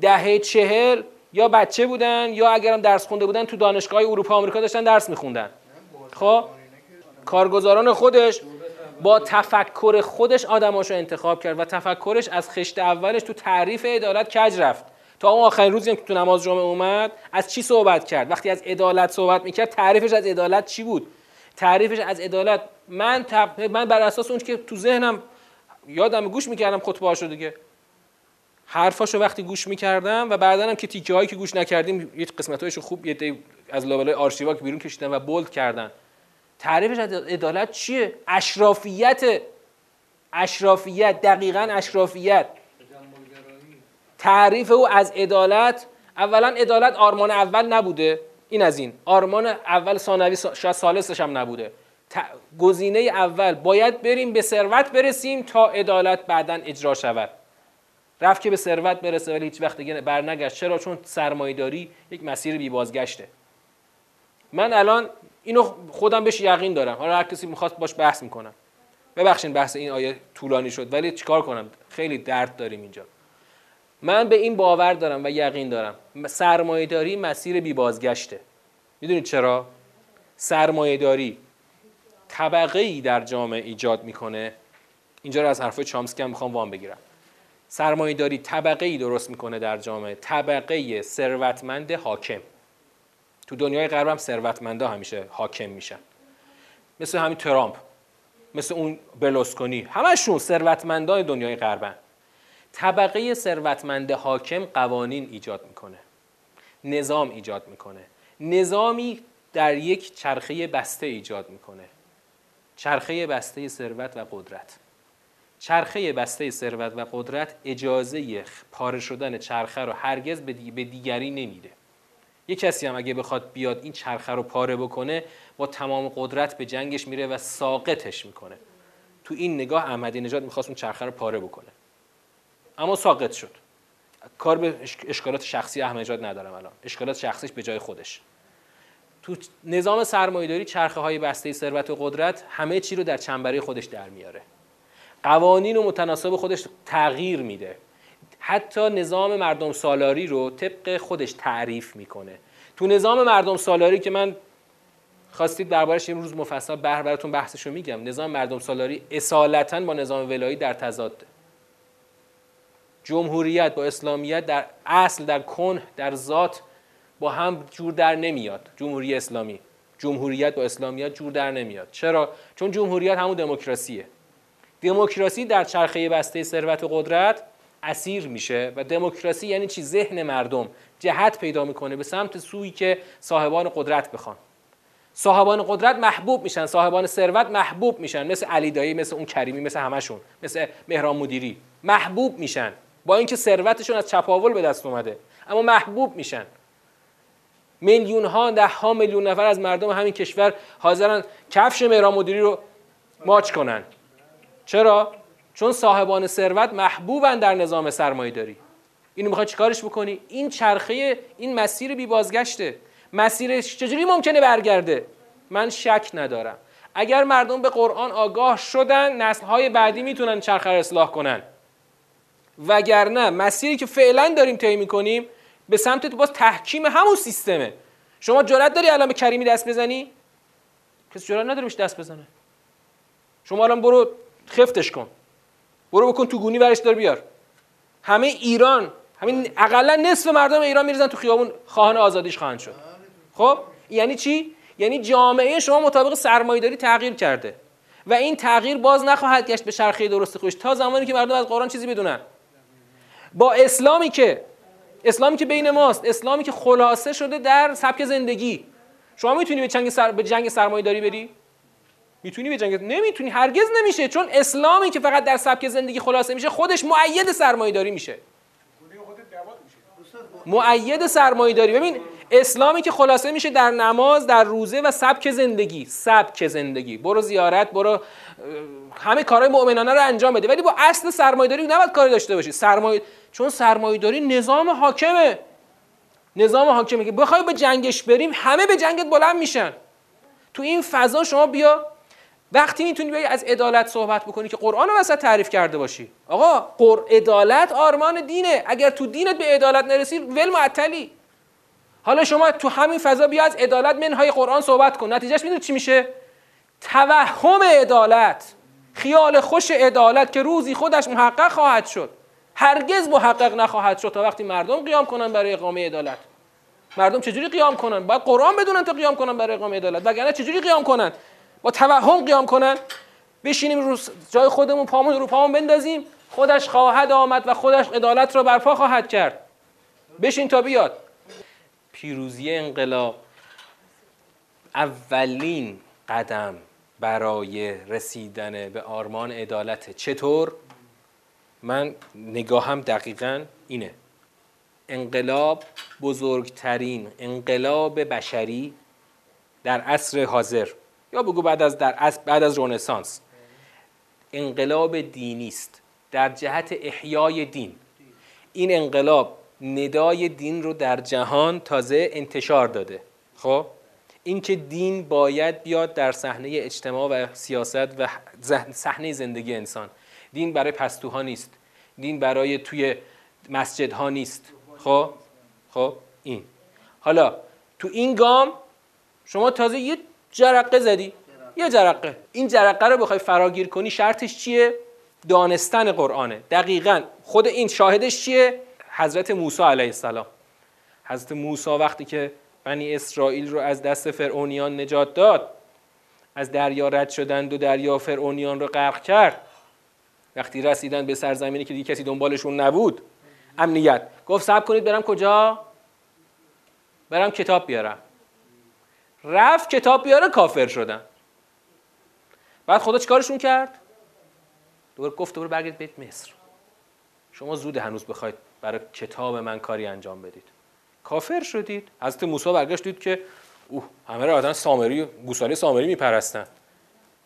دهه چهل یا بچه بودن یا اگرم درس خونده بودن تو دانشگاه اروپا آمریکا داشتن درس میخوندن. خب کارگزاران خودش با تفکر خودش آدماشو انتخاب کرد و تفکرش از خشت اولش تو تعریف عدالت کج رفت. تا اون آخرین روزی که تو نماز جمعه اومد از چی صحبت کرد؟ وقتی از عدالت صحبت میکرد تعریفش از عدالت چی بود؟ تعریفش از عدالت من تب... من بر اساس اون که تو ذهنم یادم گوش میکردم خطبه‌هاشو دیگه، حرفاشو وقتی گوش میکردم و بعدن هم که تیکه هایی که گوش نکردیم یه قسمتایشو خوب یه دی از لابلای آرشیوا که بیرون کشیدن و بولد کردن، تعریفش از عدالت چیه؟ اشرافیت. اشرافیت، دقیقاً اشرافیت. تعریف او از عدالت، اولا عدالت آرمان اول نبوده، این از این آرمان اول ثانوی شاید ثالثش هم نبوده. گزینه اول باید بریم به ثروت برسیم تا عدالت بعدن اجرا شود. رفت که به ثروت برسه ولی هیچ وقت دیگه برنگشت. چرا؟ چون سرمایه‌داری یک مسیر بی بازگشته. من الان اینو خودم بهش یقین دارم، حالا هر کسی می‌خواد باش بحث می‌کنم. ببخشید بحث این آیه طولانی شد ولی چیکار کنم، خیلی درد داریم اینجا. من به این باور دارم و یقین دارم سرمایه‌داری مسیر بی بازگشته. میدونید چرا؟ سرمایه‌داری طبقه‌ای در جامعه ایجاد می‌کنه. اینجا رو از حرفای چامسکی هم می‌خوام وام بگیرم. سرمایه‌داری طبقه‌ای درست میکنه در جامعه، طبقه ثروتمند حاکم. تو دنیای غرب هم ثروتمندا همیشه حاکم میشن، مثل همین ترامپ، مثل اون بلوسکونی، همشون ثروتمندای دنیای غربن. طبقه ثروتمند حاکم قوانین ایجاد میکنه، نظام ایجاد میکنه، نظامی در یک چرخه بسته ایجاد میکنه، چرخه بسته ثروت و قدرت. چرخه بسته ثروت و قدرت اجازه پاره شدن چرخه رو هرگز به دیگری نمیده. یک کسی هم اگه بخواد بیاد این چرخه رو پاره بکنه با تمام قدرت به جنگش میره و ساقطش میکنه. تو این نگاه احمدی نژاد میخواست اون چرخه رو پاره بکنه اما ساقط شد. کار به اشکالات شخصی احمدی نژاد ندارم، الان اشکالات شخصیش به جای خودش. تو نظام سرمایه‌داری چرخه های بسته ثروت و قدرت همه چی رو در چنبره خودش در میاره، قوانین رو متناسب خودش تغییر میده، حتی نظام مردم سالاری رو طبق خودش تعریف میکنه. تو نظام مردم سالاری که من خواستید دربارش امروز مفصل بحث براتون بحثش رو میگم، نظام مردم سالاری اصالتاً با نظام ولایی در تضاده. جمهوریت با اسلامیت در اصل، در کنه، در ذات با هم جور در نمیاد. جمهوری اسلامی، جمهوریت با اسلامیت جور در نمیاد. چرا؟ چون جمهوریت همون دموکراسیه. دموکراسی در چرخه بسته ثروت و قدرت اسیر میشه و دموکراسی یعنی چی؟ ذهن مردم جهت پیدا میکنه به سمت سویی که صاحبان قدرت بخوان. صاحبان قدرت محبوب میشن، صاحبان ثروت محبوب میشن، مثل علی دایی، مثل اون کریمی، مثل همشون، مثل مهران مدیری محبوب میشن، با اینکه ثروتشون از چپاول به دست اومده اما محبوب میشن. میلیون ها، ده ها میلیون نفر از مردم همین کشور حاضرن کفش مهران مدیری رو ماچ کنن. چرا؟ چون صاحبان ثروت محبوبن در نظام سرمایه‌داری. اینو میخوای چیکارش بکنی؟ این چرخه، این مسیر بی بازگشته. مسیرش چجوری ممکنه برگرده؟ من شک ندارم اگر مردم به قرآن آگاه شدن، نسل‌های بعدی میتونن چرخه رو اصلاح کنن، وگرنه مسیری که فعلا داریم طی می‌کنیم به سمت تو باز تحکیم همون سیستمه. شما جرأت داری الان به کریمی دست بزنی؟ کسی جرأت نداره بهش دست بزنه. شما الان برو خفتش کن، برو بکن تو گونی، ورش دار بیار. همه ایران، همین اقلا نصف مردم ایران میریزن تو خیابون، خواهان آزادیش خواهند شد. خب یعنی چی؟ یعنی جامعه شما مطابق سرمایه‌داری تغییر کرده و این تغییر باز نخواهد گشت به چرخه درست خودش تا زمانی که مردم از قرآن چیزی بدونن. با اسلامی که اسلامی که بین ماست، اسلامی که خلاصه شده در سبک زندگی، شما میتونی به جنگ سر... به جنگ سرمایه‌داری بری؟ میتونی به جنگ؟ نمیتونی، هرگز نمیشه. چون اسلامی که فقط در سبک زندگی خلاصه میشه خودش مؤید سرمایه‌داری میشه. مؤید سرمایه‌داری. ببین اسلامی که خلاصه میشه در نماز، در روزه و سبک زندگی، سبک زندگی، برو زیارت، برو همه کارهای مؤمنانه رو انجام بده، ولی با اصل سرمایه‌داری نباید کاری داشته باشی. سرمایه چون سرمایه‌داری نظام حاکمه، نظام حاکمه که بخوای به جنگش بریم همه به جنگت بلند میشن. تو این فضا شما بیا، وقتی میتونی بیای از عدالت صحبت بکنی که قرآن رو وسط تعریف کرده باشی. آقا قر... عدالت آرمان دینه، اگر تو دینت به عدالت نرسی ول معطلی. حالا شما تو همین فضا بیا از عدالت منهای قرآن صحبت کن، نتیجهش میدونی چی میشه؟ توهم عدالت، خیال خوش عدالت که روزی خودش محقق خواهد شد، هرگز محقق نخواهد شد تا وقتی مردم قیام کنن برای اقامه عدالت. مردم چجوری قیام کنن؟ باید قرآن بدونن تا قیام کنن برای اقامه عدالت، وگرنه چجوری قیام کنن؟ با توهم قیام کنن، بشینیم رو جای خودمون، پامون رو پامون بندازیم، خودش خواهد آمد و خودش عدالت رو برپا خواهد کرد. بشین تا بیاد. پیروزی انقلاب اولین قدم برای رسیدن به آرمان عدالت. چطور؟ من نگاهم دقیقاً اینه. انقلاب، بزرگترین انقلاب بشری در عصر حاضر، یا بگو بعد از در عصر بعد از رنسانس، انقلاب دینی است در جهت احیای دین. این انقلاب ندای دین رو در جهان تازه انتشار داده. خب این که دین باید بیاد در صحنه اجتماع و سیاست و صحنه زندگی انسان. دین برای پستوها نیست، دین برای توی مسجدها نیست. خب خب این حالا تو این گام شما تازه یه جرقه زدی، یه جرقه. این جرقه رو بخوای فراگیر کنی شرطش چیه؟ دانستن قرآنه. دقیقاً خود این شاهدش چیه؟ حضرت موسی علیه السلام. حضرت موسی وقتی که بنی اسرائیل رو از دست فرعونیان نجات داد، از دریا رد شدند و دریا فرعونیان رو غرق کرد، وقتی رسیدن به سرزمینی که دیگه کسی دنبالشون نبود، امنیت، گفت صبر کنید برم کجا؟ برم کتاب بیارم. رفت کتاب بیاره، کافر شدن. بعد خدا چیکارشون کرد؟ دوباره گفت دوباره برگرد بیت مصر. شما زود هنوز بخواید برای کتاب من کاری انجام بدید، کافر شدید. حضرت موسی برگشت دید که اوه همه را آدم سامری، گوساله سامری میپرستن.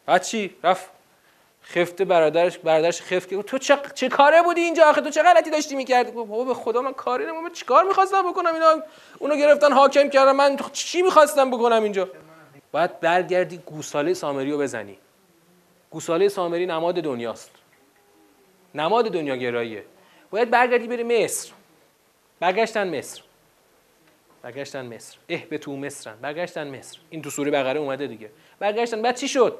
بعد چی؟ رفت خفته برادرش، برادرش خفت که تو چه چه کاره بودی اینجا آخه، تو چه غلطی داشتی میکردی؟ بابا به خدا من کاری نمونم، چیکار میخواستم بکنم؟ اینا اونو گرفتن حاکم کردن، من چی میخواستم بکنم اینجا؟ بعد برگردی گوساله سامری رو بزنی. گوساله سامری نماد دنیاست، نماد دنیا گراییه. باید برگردی بری مصر. برگشتن مصر، برگشتن مصر، اهبطوا مصرن، برگشتن مصر. این تو سوره بقره اومده دیگه. برگشتن، بعد چی شد؟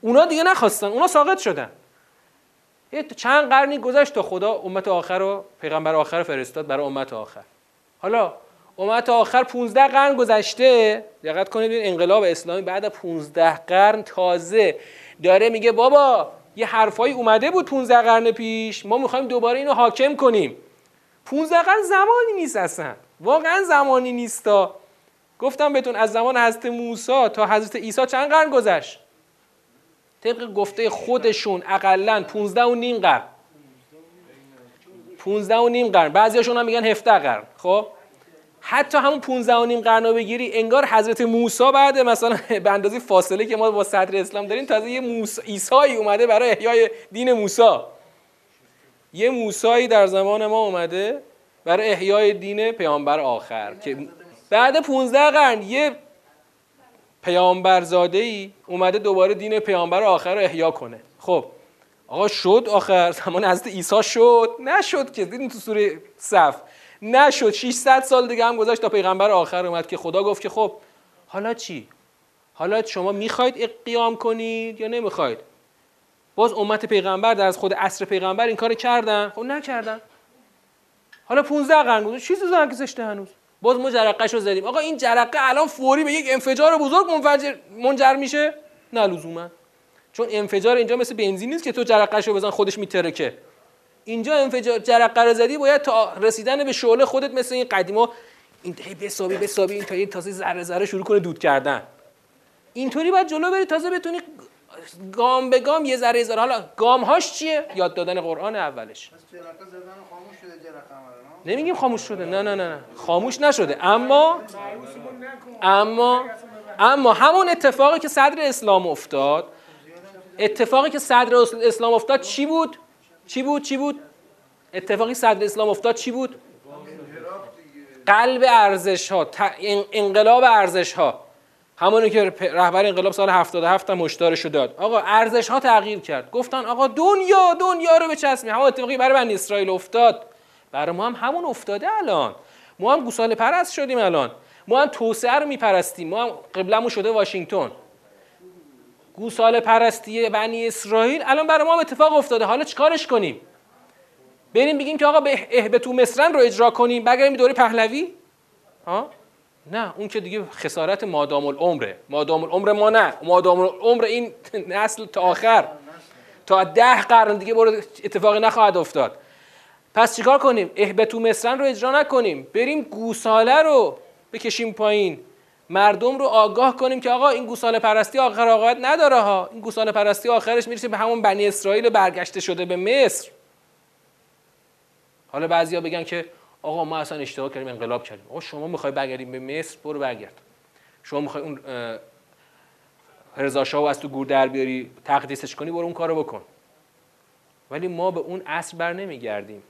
اونا دیگه نخواستن، اونا ساقط شدن. چند قرنی گذشت تا خدا امت آخر رو، پیغمبر آخر رو فرستاد برای امت آخر. حالا امت آخر پانزده قرن گذشته. دقت کنید، انقلاب اسلامی بعد از پانزده قرن تازه داره میگه بابا یه حرفایی اومده بود پانزده قرن پیش، ما میخوایم دوباره اینو حاکم کنیم. پانزده قرن زمانی نیست اصلا، واقعا زمانی نیستا. گفتم بهتون از زمان حضرت موسی تا حضرت عیسی چند قرن گذشت؟ طبق گفته خودشون اقلا پانزده و نیم قرن. پانزده و نیم قرن، بعضیاشون هم میگن هفده قرن. خب حتی همون پانزده و نیم قرن رو بگیری، انگار حضرت موسی بعد مثلا به اندازه فاصله که ما با صدر اسلام داریم، تازه یه موسی عیسایی اومده برای احیای دین موسی. یه موسایی در زمان ما اومده برای احیای دین پیامبر آخر، که بعد پانزده قرن یه پیامبرزاده‌ای اومده دوباره دین پیامبر آخر رو احیا کنه. خب آقا شد آخر زمان حضرت عیسی شد؟ نشد که، دیدیم تو سوره صف نشد. ششصد سال دیگه هم گذشت تا پیغمبر آخر اومد که خدا گفت که خب حالا چی؟ حالا شما میخواید قیام کنید یا نمیخواید؟ باز امت پیغمبر در از خود عصر پیغمبر این کار کردن؟ خب نکردن. حالا پانزده قرن گذشت، چیزی زنگزشته هنوز. باز ما جرقه‌شو زدیم. آقا این جرقه الان فوری به یک انفجار بزرگ منجر میشه؟ نه لزوما. چون انفجار اینجا مثل بنزین نیست که تو جرقه‌شو بزن خودش میترکه. اینجا انفجار جرقه رو زدی، باید تا رسیدن به شعله خودت مثل این قدیما این بسابی بسابی این تا یه تازه ذره ذره شروع کنه دود کردن. اینطوری باید جلو بری تازه بتونی گام به گام یه ذره ذره. حالا گام‌هاش چیه؟ یاد دادن قرآن اولش. جرقه زدن خاموش شده جرقه عملا. نمیگیم خاموش شده. نه نه نه خاموش نشده. اما اما اما همون اتفاقی که صدر اسلام افتاد، اتفاقی که صدر اسلام افتاد چی بود؟ چی بود؟ چی بود؟ اتفاقی صدر اسلام افتاد چی بود؟ قلب ارزش ها، انقلاب ارزش ها. همونی که رهبر انقلاب سال هفتاد و هفت مشتارشو داد. آقا ارزش ها تغییر کرد. گفتن آقا دنیا دنیا رو بچسبیم. همون اتفاقی برای بنی اسرائیل افتاد، برای ما هم همون افتاده. الان ما هم گوساله پرست شدیم، الان ما هم توسعه رو میپرستیم، ما هم قبلمون شده واشنگتن. گوساله پرستی بنی اسرائیل الان برای ما هم اتفاق افتاده. حالا چیکارش کنیم؟ بریم بگیم که آقا به اهبتو مصرن رو اجرا کنیم بگیم دوره پهلوی؟ ها نه، اون که دیگه خسارت مادام العمره. مادام العمر ما نه، مادام العمر این نسل تا آخر، تا ده قرن دیگه برو اتفاقی نخواهد افتاد. پس چیکار کنیم؟ اهبتو مصرن رو اجرا نکنیم، بریم گوساله رو بکشیم پایین، مردم رو آگاه کنیم که آقا این گوساله پرستی آخر آقایت نداره ها. این گوساله پرستی آخرش میرسه به همون بنی اسرائیل برگشته شده به مصر. حالا بعضیا بگن که آقا ما اصلا اشتباه کردیم انقلاب کردیم. آقا شما میخوای برگردیم به مصر، برو برگرد. شما میخوای اون رضا شاه رو از تو گور در بیاری تقدیسش کنی، برو اون کارو بکن. ولی ما به اون عصر بر نمیگردیم،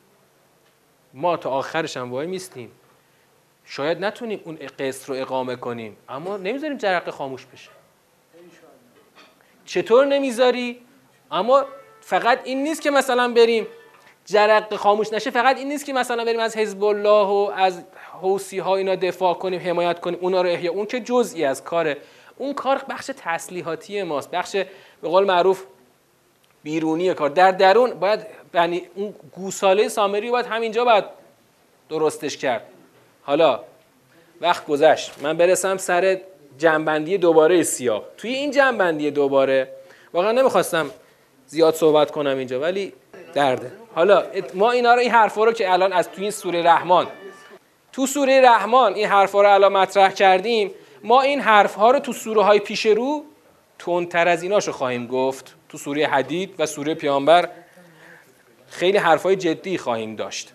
ما تا آخرش هم وای میستیم. شاید نتونیم اون قصر رو اقامه کنیم، اما نمیذاریم جرقه خاموش بشه. چطور نمیذاری؟ اما فقط این نیست که مثلا بریم جرقه خاموش نشه، فقط این نیست که مثلا بریم از حزب الله و از حوثی ها اینا دفاع کنیم، حمایت کنیم، اونا رو احیا. اون که جزئی از کاره، اون کار بخش تسلیحاتی ماست، بخش به قول معروف بیرونی کار. در درون باید یعنی اون گوساله سامری باید همینجا باید درستش کرد. حالا وقت گذشت، من برسم سر جنبندی دوباره سیاه. توی این جنبندی دوباره واقعا نمیخواستم زیاد صحبت کنم اینجا، ولی درده. حالا ما اینا رو این حرفا رو که الان از توی این سوره رحمان، تو سوره رحمان این حرفا رو الان مطرح کردیم، ما این حرفها رو تو سوره های پیش رو تندتر از ایناشو خواهیم گفت. تو سوره حدید و سوره پیامبر خیلی حرفای جدی خواهیم داشت.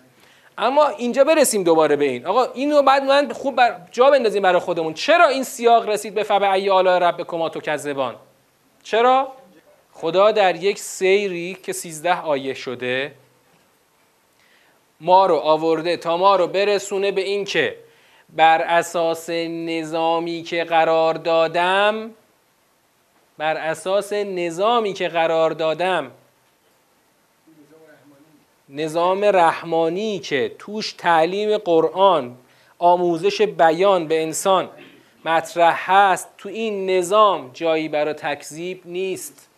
اما اینجا برسیم دوباره به این. آقا اینو بعد من خوب بر جا بندازیم برای خودمون. چرا این سیاق رسید به فبعی آلا ربکما تکذبان؟ چرا؟ خدا در یک سیری که سیزده آیه شده ما رو آورده تا ما رو برسونه به این که بر اساس نظامی که قرار دادم، بر اساس نظامی که قرار دادم، نظام رحمانی که توش تعلیم قرآن، آموزش بیان به انسان مطرح هست، تو این نظام جایی برای تکذیب نیست.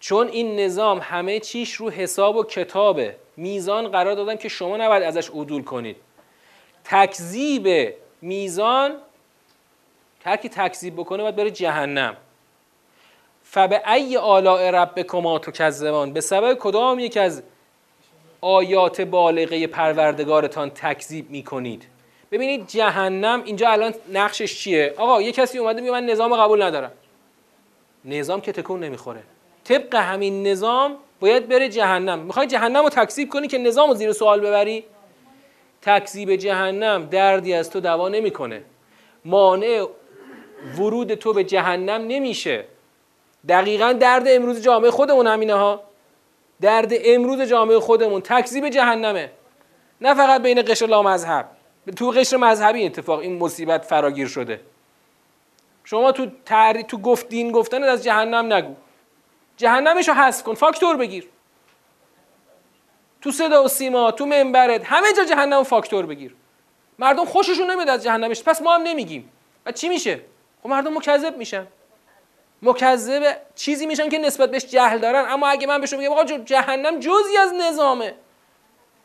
چون این نظام همه چیش رو حساب و کتابه، میزان قرار دادم که شما نباید ازش عدول کنید. تکذیب میزان، هر کی تکذیب بکنه باید بره جهنم. فبأی آلاء ربکما تکذبان، به سبب کدام یک از آیات بالغه پروردگارتان تکذیب میکنید؟ ببینید جهنم اینجا الان نقشش چیه؟ آقا یک کسی اومده میگه من نظام قبول ندارم، نظام که تکون نمیخوره، طبق همین نظام باید بره جهنم. میخوای جهنم رو تکذیب کنی که نظام رو زیر سوال ببری؟ تکذیب جهنم دردی از تو دوا نمیکنه، مانع ورود تو به جهنم نمیشه. دقیقاً درد امروز جامعه خودمون همینه ها، درد امروز جامعه خودمون تکذیب جهنمه. نه فقط بین قشر لامذهب، تو قشر مذهبی اتفاق این مصیبت فراگیر شده. شما تو تر... تو گفت دین گفتن از جهنم نگو، جهنمشو حذف کن، فاکتور بگیر. تو صدا و سیما، تو منبرت، همه جا جهنم فاکتور بگیر. مردم خوششون نمیاد از جهنمش، پس ما هم نمیگیم. و چی میشه؟ خب مردم مکذب میشن. مکذب چیزی میشن که نسبت بهش جهل دارن. اما اگه من بهشون بگم آقا جهنم جزئی از نظامه،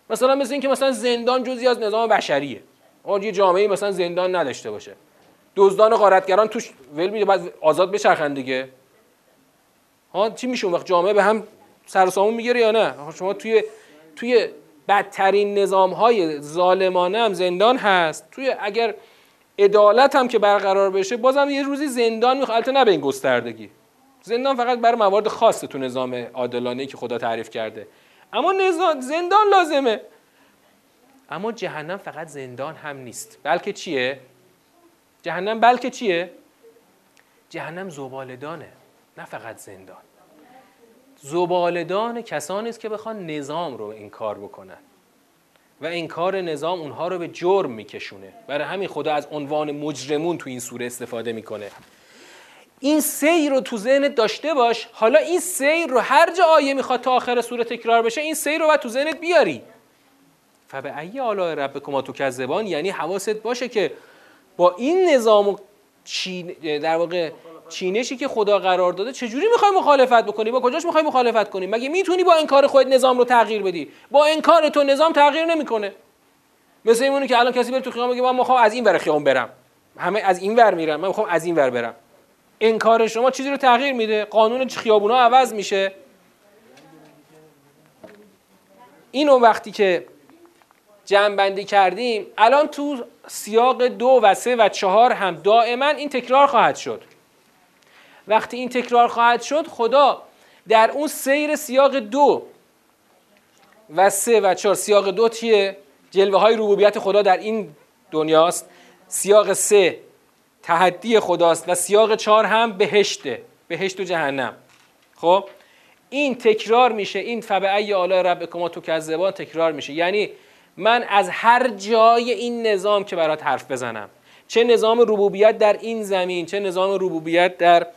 مثلا مثل این که مثلا زندان جزئی از نظام بشریه، آقا یه جامعه مثلا زندان نداشته باشه، دزدان و غارتگران توش ول میده بعد آزاد بچرخن دیگه، ها چی میشه؟ اون وقت جامعه به هم سر و سامون میگیره یا نه؟ شما توی توی بدترین نظام‌های ظالمانه هم زندان هست، توی اگر عدالت هم که برقرار بشه بازم یه روزی زندان میخواد. البته نه به این گستردگی، زندان فقط برای موارد خاصه تو نظام عادلانه که خدا تعریف کرده، اما نظام زندان لازمه. اما جهنم فقط زندان هم نیست، بلکه چیه؟ جهنم بلکه چیه؟ جهنم زبالدانه، نه فقط زندان. زبالدان کسانی است که بخوان نظام رو انکار بکنن و انکار نظام اونها رو به جرم میکشونه. برای همین خدا از عنوان مجرمون تو این سوره استفاده میکنه. این سیر رو تو ذهنت داشته باش. حالا این سیر رو هر جا آیه میخواد تا آخر سوره تکرار بشه، این سیر رو باید تو ذهنت بیاری. فبأی آلاء ربکما تکذبان، یعنی حواست باشه که با این نظام و چین... در واقع چینشی که خدا قرار داده چجوری میخوای مخالفت بکنی؟ با کجاش میخوای مخالفت کنی؟ مگه میتونی با انکار خودت نظام رو تغییر بدی؟ با انکار تو نظام تغییر نمیکنه. مثل اینونه که الان کسی بره تو خیابون بگه من میخوام از این ور خیابون برم، همه از این ور میرم، من میخوام از این ور برم. انکار شما چیزی رو تغییر میده؟ قانون خیابونا عوض میشه؟ اینو وقتی که جمع‌بندی کردیم، الان تو سیاق دو و سه و چهار هم دائما این تکرار خواهد شد. وقتی این تکرار خواهد شد، خدا در اون سیر سیاق دو و سه و چهار، سیاق دو تیه جلوه های ربوبیت خدا در این دنیاست، سیاق سه تحدی خداست و سیاق چهار هم بهشته، بهشت و جهنم. خب این تکرار میشه، این فبأی آلاء ربکما تکذبان تکرار میشه. یعنی من از هر جای این نظام که برات حرف بزنم، چه نظام ربوبیت در این زمین، چه نظام ربوبیت در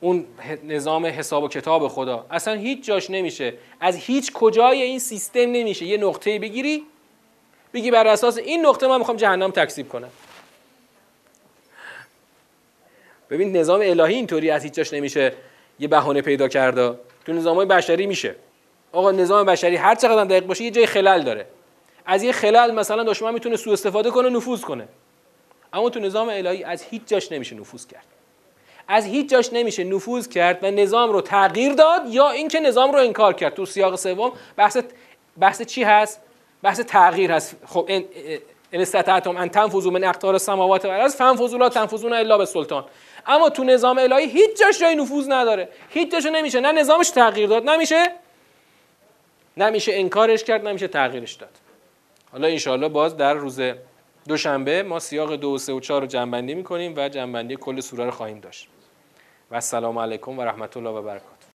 اون نظام حساب و کتاب خدا، اصلا هیچ جاش نمیشه، از هیچ کجای این سیستم نمیشه یه نقطه بگیری بگی بر اساس این نقطه من میخوام جهنم تکذیب کنم. ببین نظام الهی اینطوری از هیچ جاش نمیشه یه بهانه پیدا کرده. تو نظامای بشری میشه. آقا نظام بشری هر چقدر دقیق باشه یه جای خلل داره، از یه خلل مثلا دشمن میتونه سوء استفاده کنه، نفوذ کنه. اما تو نظام الهی از هیچ جاش نمیشه نفوذ کرد، از هیچ جاش نمیشه نفوذ کرد و نظام رو تغییر داد یا اینکه نظام رو انکار کرد. تو سیاق سوم بحث بحث چی هست؟ بحث تغییر هست. خب ان استطعتم ان تنفذوا من اقطار السماوات والارض فانفذوا لا تنفذون الا بالسلطان. اما تو نظام الهی هیچ جاش جای نفوذ نداره، هیچ جاش نمیشه، نه نظامش تغییر داد، نمیشه نمیشه انکارش کرد، نمیشه تغییرش داد. حالا ان شاءالله باز در روز دوشنبه ما سیاق دو و سه و چهار رو جمع‌بندی می‌کنیم و جمع‌بندی کل سوره رو خواهیم داشت. و السلام علیکم و رحمت الله و برکاته.